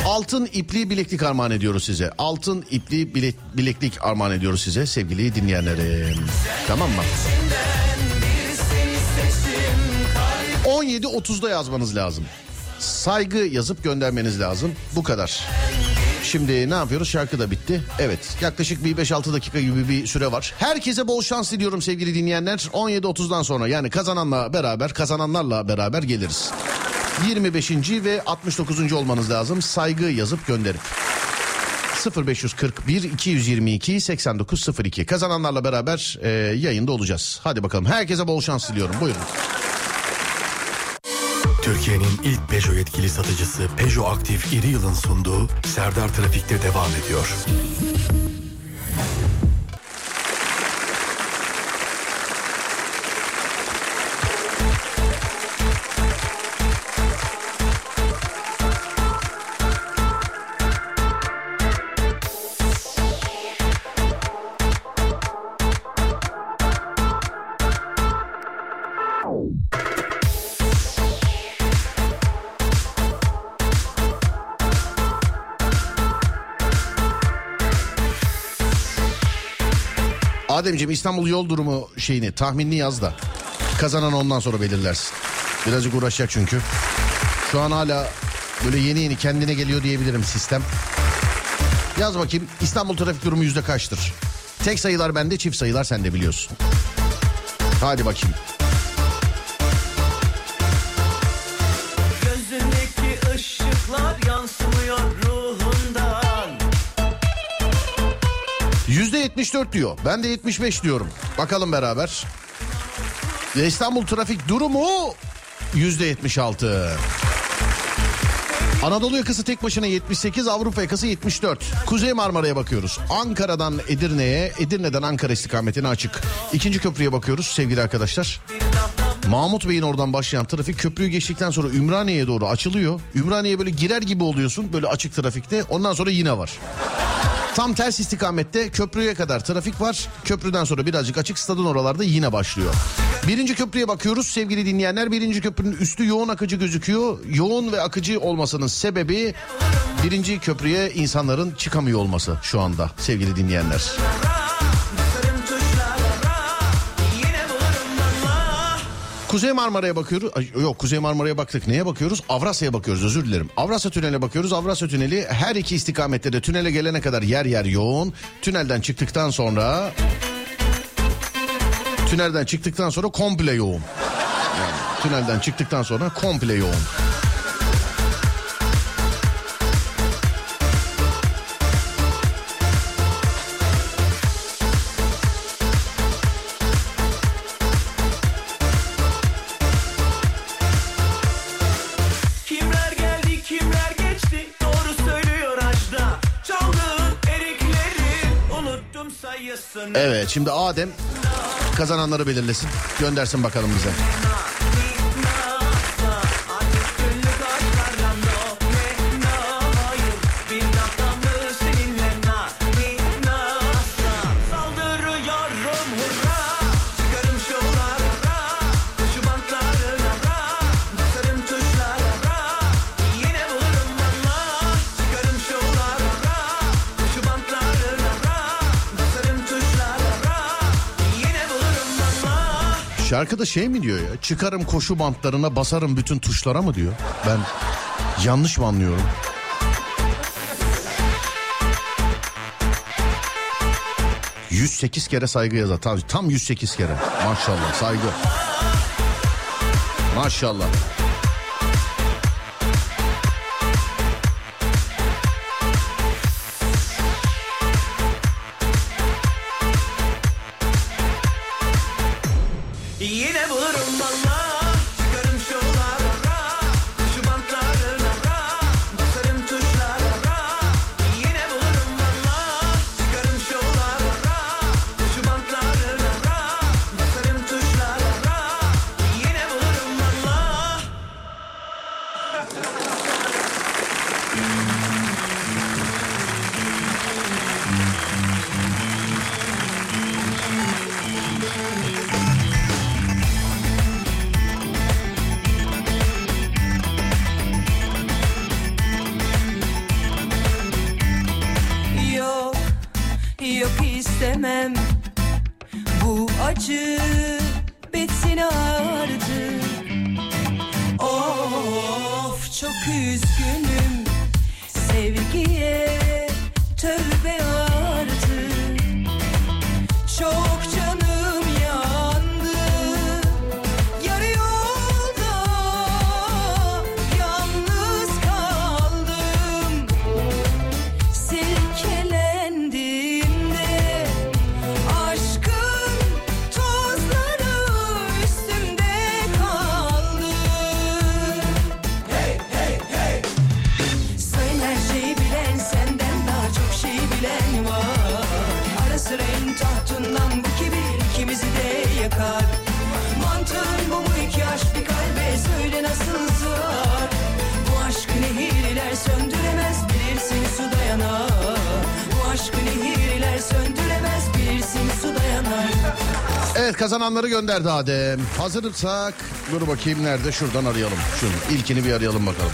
altın ipli bileklik armağan ediyoruz size. Altın ipli bileklik armağan ediyoruz size sevgili dinleyenlerim. Tamam mı? 17.30'da yazmanız lazım. Saygı yazıp göndermeniz lazım. Bu kadar. Şimdi ne yapıyoruz? Şarkı da bitti. Evet, yaklaşık bir 5-6 dakika gibi bir süre var. Herkese bol şans diliyorum sevgili dinleyenler. 17.30'dan sonra yani kazananlarla beraber geliriz. 25. ve 69. olmanız lazım. Saygı yazıp gönderin. 0541 222 8902. Kazananlarla beraber yayında olacağız. Hadi bakalım, herkese bol şans diliyorum. Buyurun. Türkiye'nin ilk Peugeot yetkili satıcısı Peugeot Aktif Reel'in sunduğu Serdar Trafik'te devam ediyor. Ademciğim, İstanbul yol durumu şeyini, tahminini yaz da kazanan ondan sonra belirlersin. Birazcık uğraşacak çünkü. Şu an hala böyle yeni kendine geliyor diyebilirim sistem. Yaz bakayım, İstanbul trafik durumu %kaçtır? Tek sayılar bende, çift sayılar sende, biliyorsun. Hadi bakayım. Gözündeki ışıklar yansımıyor ruhundan. %74 diyor. Ben de 75 diyorum. Bakalım beraber. İstanbul trafik durumu %76. Anadolu yakası tek başına 78, Avrupa yakası 74. Kuzey Marmara'ya bakıyoruz. Ankara'dan Edirne'ye, Edirne'den Ankara istikametine açık. İkinci köprüye bakıyoruz sevgili arkadaşlar. Mahmut Bey'in oradan başlayan trafik köprüyü geçtikten sonra Ümraniye'ye doğru açılıyor. Ümraniye'ye böyle girer gibi oluyorsun böyle açık trafikte. Ondan sonra yine var. Tam ters istikamette köprüye kadar trafik var. Köprüden sonra birazcık açık, stadın oralarda yine başlıyor. Birinci köprüye bakıyoruz sevgili dinleyenler. Birinci köprünün üstü yoğun akıcı gözüküyor. Yoğun ve akıcı olmasının sebebi birinci köprüye insanların çıkamıyor olması şu anda sevgili dinleyenler. Kuzey Marmara'ya bakıyoruz. Yok, Kuzey Marmara'ya baktık. Neye bakıyoruz? Avrasya'ya bakıyoruz, özür dilerim. Avrasya Tüneli'ne bakıyoruz. Avrasya Tüneli her iki istikamette de tünele gelene kadar yer yer yoğun. Tünelden çıktıktan sonra komple yoğun. Yani, tünelden çıktıktan sonra komple yoğun. Evet, şimdi Adem kazananları belirlesin, göndersin bakalım bize. Şarkıda şey mi diyor ya? Çıkarım koşu bantlarına, basarım bütün tuşlara mı diyor? Ben yanlış mı anlıyorum? ...108 kere saygı yazar. Tam 108 kere. Maşallah, saygı. Maşallah. Çok üzgünüm sevgiye. Evet, kazananları gönderdi Adem. Hazırsak dur bakayım nerede, şuradan arayalım. Şunu ilkini bir arayalım bakalım.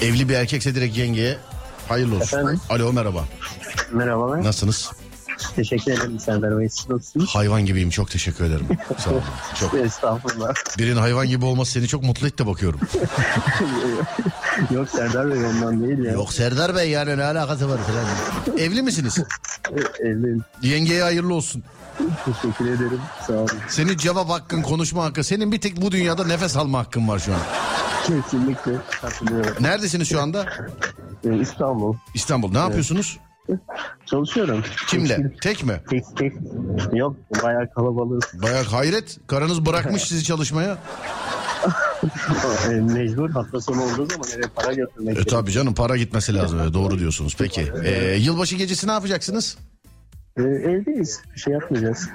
Evli bir erkekse direkt yengeye hayırlı olsun. Efendim? Alo, merhaba. Merhabalar. Nasılsınız? Teşekkür ederim Serdar Bey. Nasılsınız? Hayvan gibiyim, çok teşekkür ederim. Sağ olun. Çok. Estağfurullah. Birinin hayvan gibi olması seni çok mutlu etti bakıyorum. Yok Serdar Bey, ondan değil ya. Yok Serdar Bey, yani ne alakası var falan. Evli misiniz? Evliyim. Yengeye hayırlı olsun. Teşekkür ederim, sağ olun. Senin cevap hakkın, konuşma hakkın, senin bir tek bu dünyada nefes alma hakkın var şu an. Kesinlikle. Neredesiniz şu anda? İstanbul. İstanbul. Ne yapıyorsunuz? Çalışıyorum. Kimle? Tek mi? Tek. Yok, bayağı kalabalığız. Bayağı hayret. Karınız bırakmış sizi çalışmaya. Mecbur, hafta sonu olduğu zaman eve para götürmek gerekiyor. Tabii canım, para gitmesi lazım. Doğru diyorsunuz. Peki. Yılbaşı gecesi ne yapacaksınız? Evdeyiz. Bir şey yapmayacağız.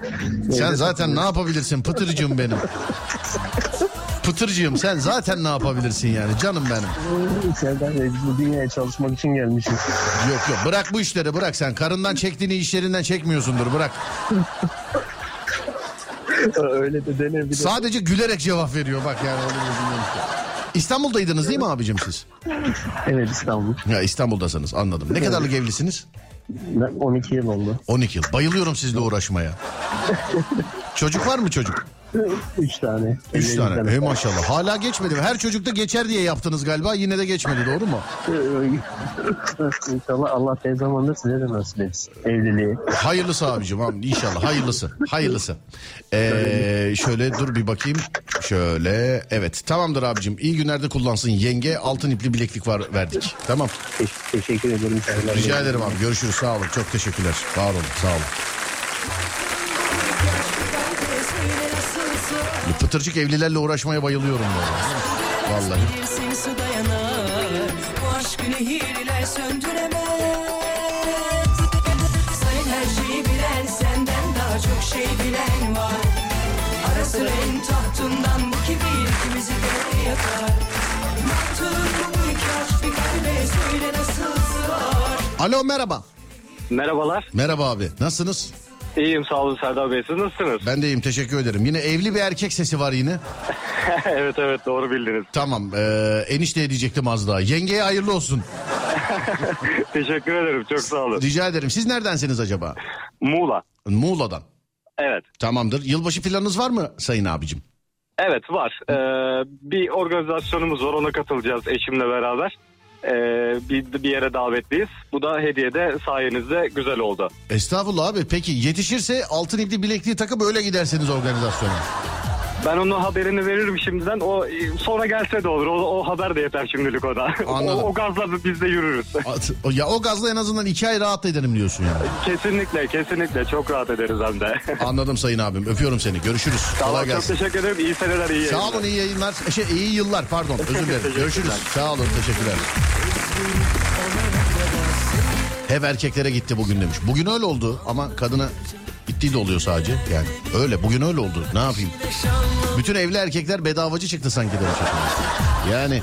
Sen evde zaten ne yapabilirsin? Pıtırcığım benim. Pıtırcığım sen zaten ne yapabilirsin yani canım benim. Serdar Bey, bu dünyaya çalışmak için gelmişim. Yok bırak bu işleri, bırak sen. Karından çektiğini işlerinden çekmiyorsundur, bırak. Öyle de denebilir. Sadece gülerek cevap veriyor bak yani. İstanbul'daydınız değil mi abicim siz? Evet, İstanbul. Ya İstanbul'dasınız, anladım. Ne kadarlık evlisiniz? Ben 12 yıl oldu. 12 yıl. Bayılıyorum sizle uğraşmaya. Çocuk var mı çocuk? 3 tane. 3 tane. Hey maşallah. Hala geçmedi mi? Her çocukta geçer diye yaptınız galiba. Yine de geçmedi, doğru mu? İnşallah Allah tez zamanda size de nasip etsin evliliği. Hayırlısı abicim. İnşallah. Hayırlısı. Şöyle dur bir bakayım. Şöyle. Evet. Tamamdır abicim. İyi günlerde kullansın yenge. Altın ipli bileklik var, verdik. Tamam. Teşekkür ederim. Rica ederim abi. Görüşürüz. Sağ olun. Çok teşekkürler. Var olun. Sağ olun. Pıtırcık evlilerle uğraşmaya bayılıyorum böyle. Vallahi. Alo, merhaba. Merhabalar. Merhaba abi, nasılsınız? İyiyim, sağ olun Serdar Bey. Siz nasılsınız? Ben de iyiyim, teşekkür ederim. Yine evli bir erkek sesi var yine. Evet doğru bildiniz. Tamam, enişteye diyecektim az daha. Yengeye hayırlı olsun. Teşekkür ederim, çok sağ olun. Rica ederim. Siz neredensiniz acaba? Muğla. Muğla'dan. Evet. Tamamdır. Yılbaşı planınız var mı sayın abicim? Evet, var. Bir organizasyonumuz var, ona katılacağız eşimle beraber. Bir yere davetliyiz. Bu da hediye de sayenizde güzel oldu. Estağfurullah abi. Peki yetişirse altın ipli bilekliği takıp öyle giderseniz organizasyona. Ben onun haberini veririm şimdiden. O sonra gelse de olur. O haber de yeter şimdilik ona. O gazla biz de yürürüz. Ya o gazla en azından 2 ay rahat edelim diyorsun yani. Kesinlikle çok rahat ederiz hem de. Anladım sayın abim. Öpüyorum seni. Görüşürüz. Sağ olun, çok teşekkür ederim. İyi seneler, iyi yayınlar. Sağ olun, iyi yayınlar. İyi yıllar pardon. Özür dilerim. Görüşürüz. Sağ olun, teşekkürler. Hep erkeklere gitti bugün demiş. Bugün öyle oldu ama kadına gittiği de oluyor sadece. Yani öyle, bugün öyle oldu. Ne yapayım? Bütün evli erkekler bedavacı çıktı sanki demiş. Yani.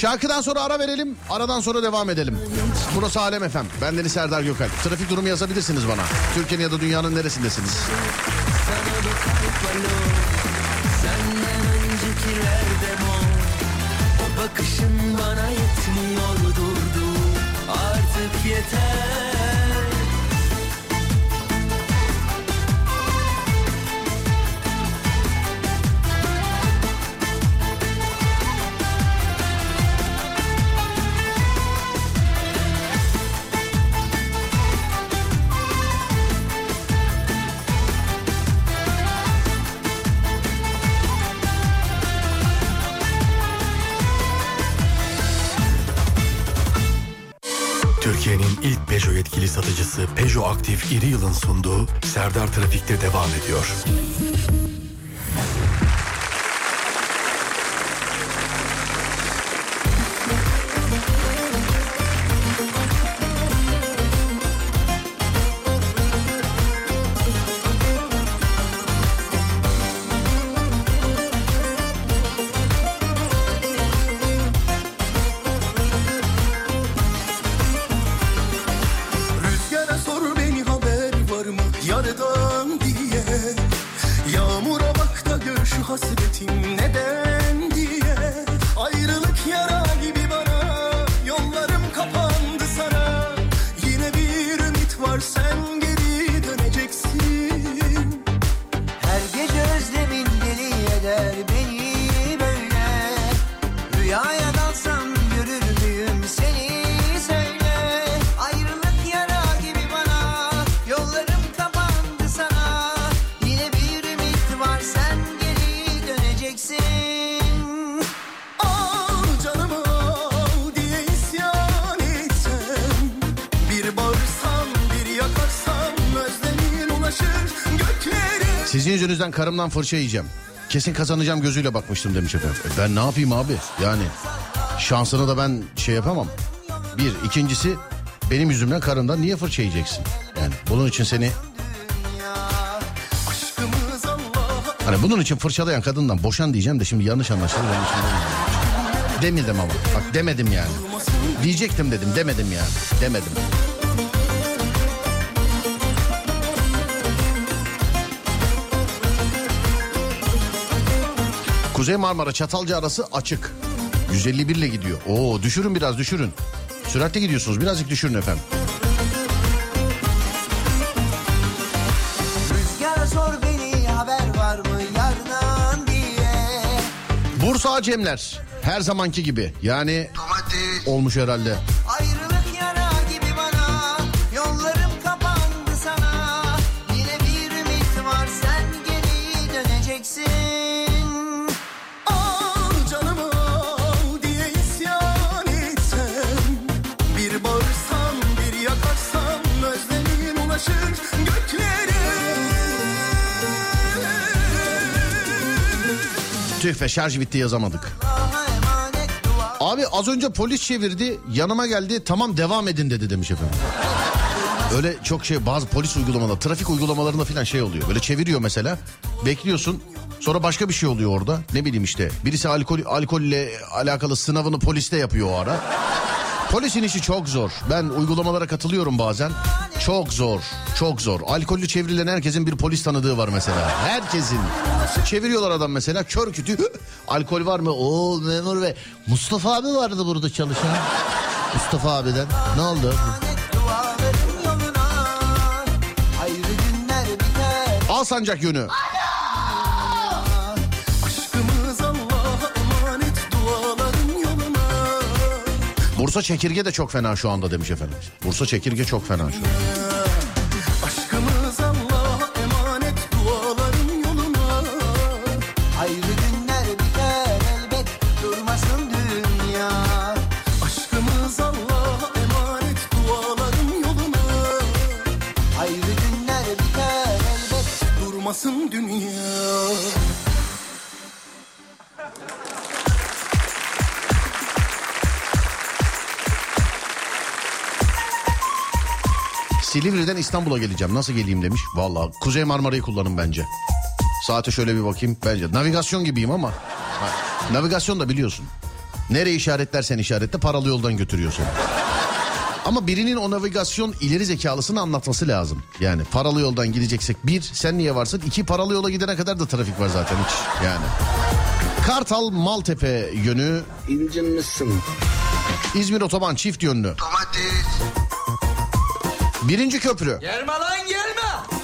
Şarkıdan sonra ara verelim. Aradan sonra devam edelim. Burası Alem FM. Ben Deniz Serdar Gökalp. Trafik durumu yazabilirsiniz bana. Türkiye'nin ya da dünyanın neresindesiniz? Senden öncekilerde bol. O bakışın bana yetmiyor, durdu. Artık yeter. Türkiye'nin ilk Peugeot yetkili satıcısı Peugeot Aktif Reel'in sunduğu Serdar Trafikte devam ediyor. Sizin yüzünüzden karımdan fırça yiyeceğim. Kesin kazanacağım gözüyle bakmıştım demiş efendim. Ben ne yapayım abi? Yani şansını da ben şey yapamam. Bir. İkincisi benim yüzümden karımdan niye fırça yiyeceksin? Yani bunun için seni... Hani bunun için fırçalayan kadından boşan diyeceğim de şimdi yanlış anlaşılır. Demedim ama. Bak demedim yani. Diyecektim dedim. Demedim yani. Demedim. Kuzey Marmara Çatalca arası açık. 151 ile gidiyor. Oo, düşürün biraz, düşürün. Süratle gidiyorsunuz. Birazcık düşürün efendim. Bursa Acemler her zamanki gibi yani domates olmuş herhalde. Ayrılık yara gibi bana, yollarım kapandı sana. Yine bir ümit var, sen geri döneceksin. Al canımı al diye isyan etsem, bir bağırsam bir yakarsam özlemim ulaşır göklere. Tüh ve şarj bitti, yazamadık. Abi az önce polis çevirdi, yanıma geldi, tamam devam edin dedi demiş efendim. Öyle çok şey, bazı polis uygulamalarında, trafik uygulamalarında filan şey oluyor. Böyle çeviriyor mesela, bekliyorsun, sonra başka bir şey oluyor orada. Ne bileyim işte, birisi alkolle alakalı sınavını poliste yapıyor o ara. Polisin işi çok zor. Ben uygulamalara katılıyorum bazen. Çok zor, çok zor. Alkollü çevrilen herkesin bir polis tanıdığı var mesela. Herkesin. Çeviriyorlar adam mesela. Kör kütü. Alkol var mı? Oo memur bey. Mustafa abi vardı burada çalışan. Mustafa abiden. Ne oldu? Alsancak yönü. Bursa Çekirge de çok fena şu anda demiş efendim. Bursa Çekirge çok fena şu anda. Aşkımız Allah'a emanet, duaların yoluna. Ayrı günler biter elbet, durmasın dünya. Aşkımız Allah'a emanet, duaların yoluna. Ayrı günler biter elbet, durmasın dünya. Silivri'den İstanbul'a geleceğim. Nasıl geleyim demiş. Vallahi Kuzey Marmara'yı kullanın bence. Saate şöyle bir bakayım bence. Navigasyon gibiyim ama. Ha, navigasyon da biliyorsun. Nereye işaretlersen işaretle paralı yoldan götürüyorsun. Ama birinin o navigasyon ileri zekalısını anlatması lazım. Yani paralı yoldan gideceksek bir, sen niye varsın? İki, paralı yola gidene kadar da trafik var zaten hiç. Yani. Kartal Maltepe yönü. İncinmişsin. İzmir Otoban çift yönlü. Domates. Birinci köprü. Gelme lan gelme.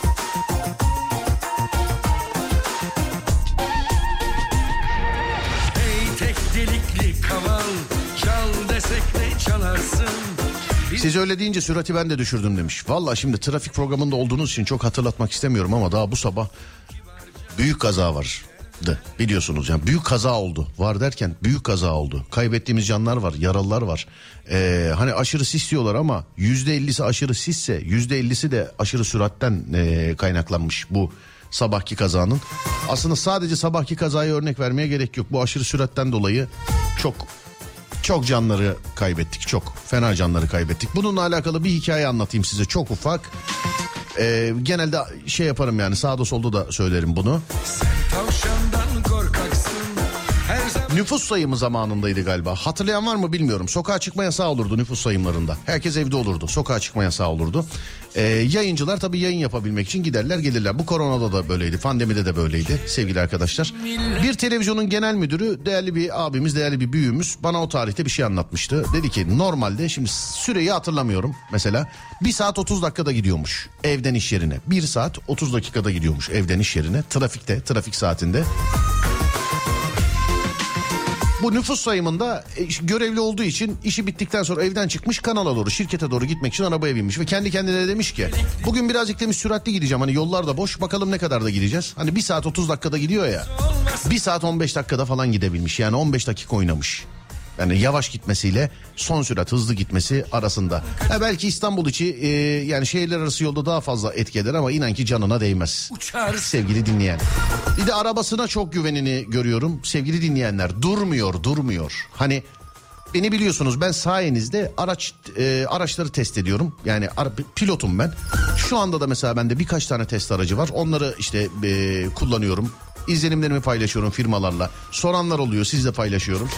Hey tek delikli kaval, çal desek de çalarsın. Siz öyle deyince sürati ben de düşürdüm demiş. Vallahi şimdi trafik programında olduğunuz için çok hatırlatmak istemiyorum ama daha bu sabah büyük kaza vardı. Biliyorsunuz yani büyük kaza oldu. Var derken büyük kaza oldu. Kaybettiğimiz canlar var, yaralılar var. Hani aşırı sis diyorlar ama %50'si aşırı sisse %50'si de aşırı süratten kaynaklanmış bu sabahki kazanın. Aslında sadece sabahki kazaya örnek vermeye gerek yok. Bu aşırı süratten dolayı çok canları kaybettik. Çok fena canları kaybettik. Bununla alakalı bir hikaye anlatayım size. Çok ufak. Genelde şey yaparım yani, sağda solda da söylerim bunu. Nüfus sayımı zamanındaydı galiba. Hatırlayan var mı bilmiyorum. Sokağa çıkma yasağı olurdu nüfus sayımlarında. Herkes evde olurdu. Sokağa çıkma yasağı olurdu. Yayıncılar tabii yayın yapabilmek için giderler gelirler. Bu koronada da böyleydi. Pandemide de böyleydi sevgili arkadaşlar. Bir televizyonun genel müdürü, değerli bir abimiz, değerli bir büyüğümüz bana o tarihte bir şey anlatmıştı. Dedi ki normalde, şimdi süreyi hatırlamıyorum mesela, 1 saat 30 dakikada gidiyormuş evden iş yerine. 1 saat 30 dakikada gidiyormuş evden iş yerine. Trafikte, trafik saatinde. Bu nüfus sayımında görevli olduğu için işi bittikten sonra evden çıkmış, kanala doğru, şirkete doğru gitmek için arabaya binmiş ve kendi kendine demiş ki bugün birazcık demiş süratli gideceğim, hani yollar da boş, bakalım ne kadar da gideceğiz. Hani 1 saat 30 dakikada gidiyor ya, 1 saat 15 dakikada falan gidebilmiş, yani 15 dakika oynamış. Yani yavaş gitmesiyle son sürat hızlı gitmesi arasında. Ha belki İstanbul içi yani şehirler arası yolda daha fazla etki eder ama inan ki canına değmez. Uçarız. Sevgili dinleyen. Bir de arabasına çok güvenini görüyorum. Sevgili dinleyenler, durmuyor. Hani beni biliyorsunuz, ben sayenizde araçları test ediyorum. Yani pilotum ben. Şu anda da mesela bende birkaç tane test aracı var. Onları işte kullanıyorum. İzlenimlerimi paylaşıyorum firmalarla. Soranlar oluyor, sizle paylaşıyorum.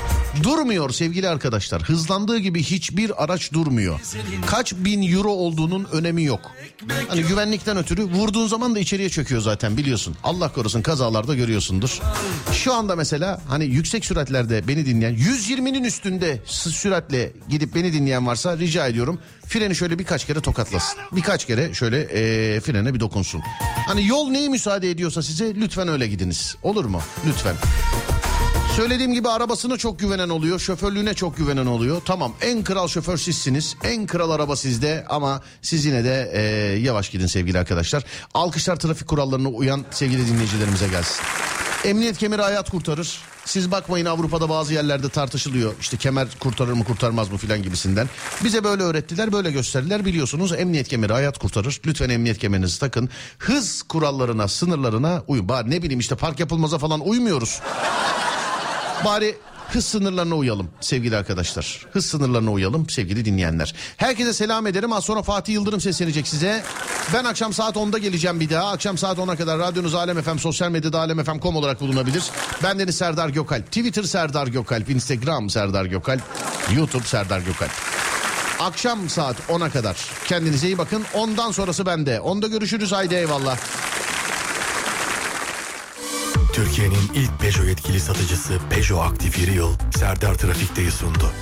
Durmuyor sevgili arkadaşlar. Hızlandığı gibi hiçbir araç durmuyor. Kaç bin euro olduğunun önemi yok. Hani güvenlikten ötürü vurduğun zaman da içeriye çöküyor zaten, biliyorsun. Allah korusun, kazalarda görüyorsundur. Şu anda mesela hani yüksek süratlerde beni dinleyen, 120'nin üstünde süratle gidip beni dinleyen varsa rica ediyorum, freni şöyle birkaç kere tokatlasın. Birkaç kere şöyle frene bir dokunsun. Hani yol neyi müsaade ediyorsa size, lütfen öyle gidiniz. Olur mu? Lütfen. Söylediğim gibi arabasına çok güvenen oluyor, şoförlüğüne çok güvenen oluyor. Tamam, en kral şoför sizsiniz, en kral araba sizde ama siz yine de yavaş gidin sevgili arkadaşlar. Alkışlar trafik kurallarına uyan sevgili dinleyicilerimize gelsin. Emniyet kemeri hayat kurtarır. Siz bakmayın, Avrupa'da bazı yerlerde tartışılıyor. İşte kemer kurtarır mı kurtarmaz mı filan gibisinden. Bize böyle öğrettiler, böyle gösterdiler, biliyorsunuz. Emniyet kemeri hayat kurtarır. Lütfen emniyet kemerinizi takın. Hız kurallarına, sınırlarına uyun. Bari ne bileyim işte park yapılmaza falan uymuyoruz. Bari hız sınırlarına uyalım sevgili arkadaşlar. Hız sınırlarına uyalım sevgili dinleyenler. Herkese selam ederim. Az sonra Fatih Yıldırım seslenecek size. Ben akşam saat 10'da geleceğim bir daha. Akşam saat 10'a kadar radyonuz Alem FM, sosyal medyada alemfm.com olarak bulunabilir. Ben Deniz Serdar Gökalp. Twitter Serdar Gökalp, Instagram Serdar Gökalp, YouTube Serdar Gökalp. Akşam saat 10'a kadar kendinize iyi bakın. Ondan sonrası bende. Onda görüşürüz. Haydi eyvallah. Türkiye'nin ilk Peugeot yetkili satıcısı Peugeot Aktif Reel, Serdar Trafikte'yi sundu.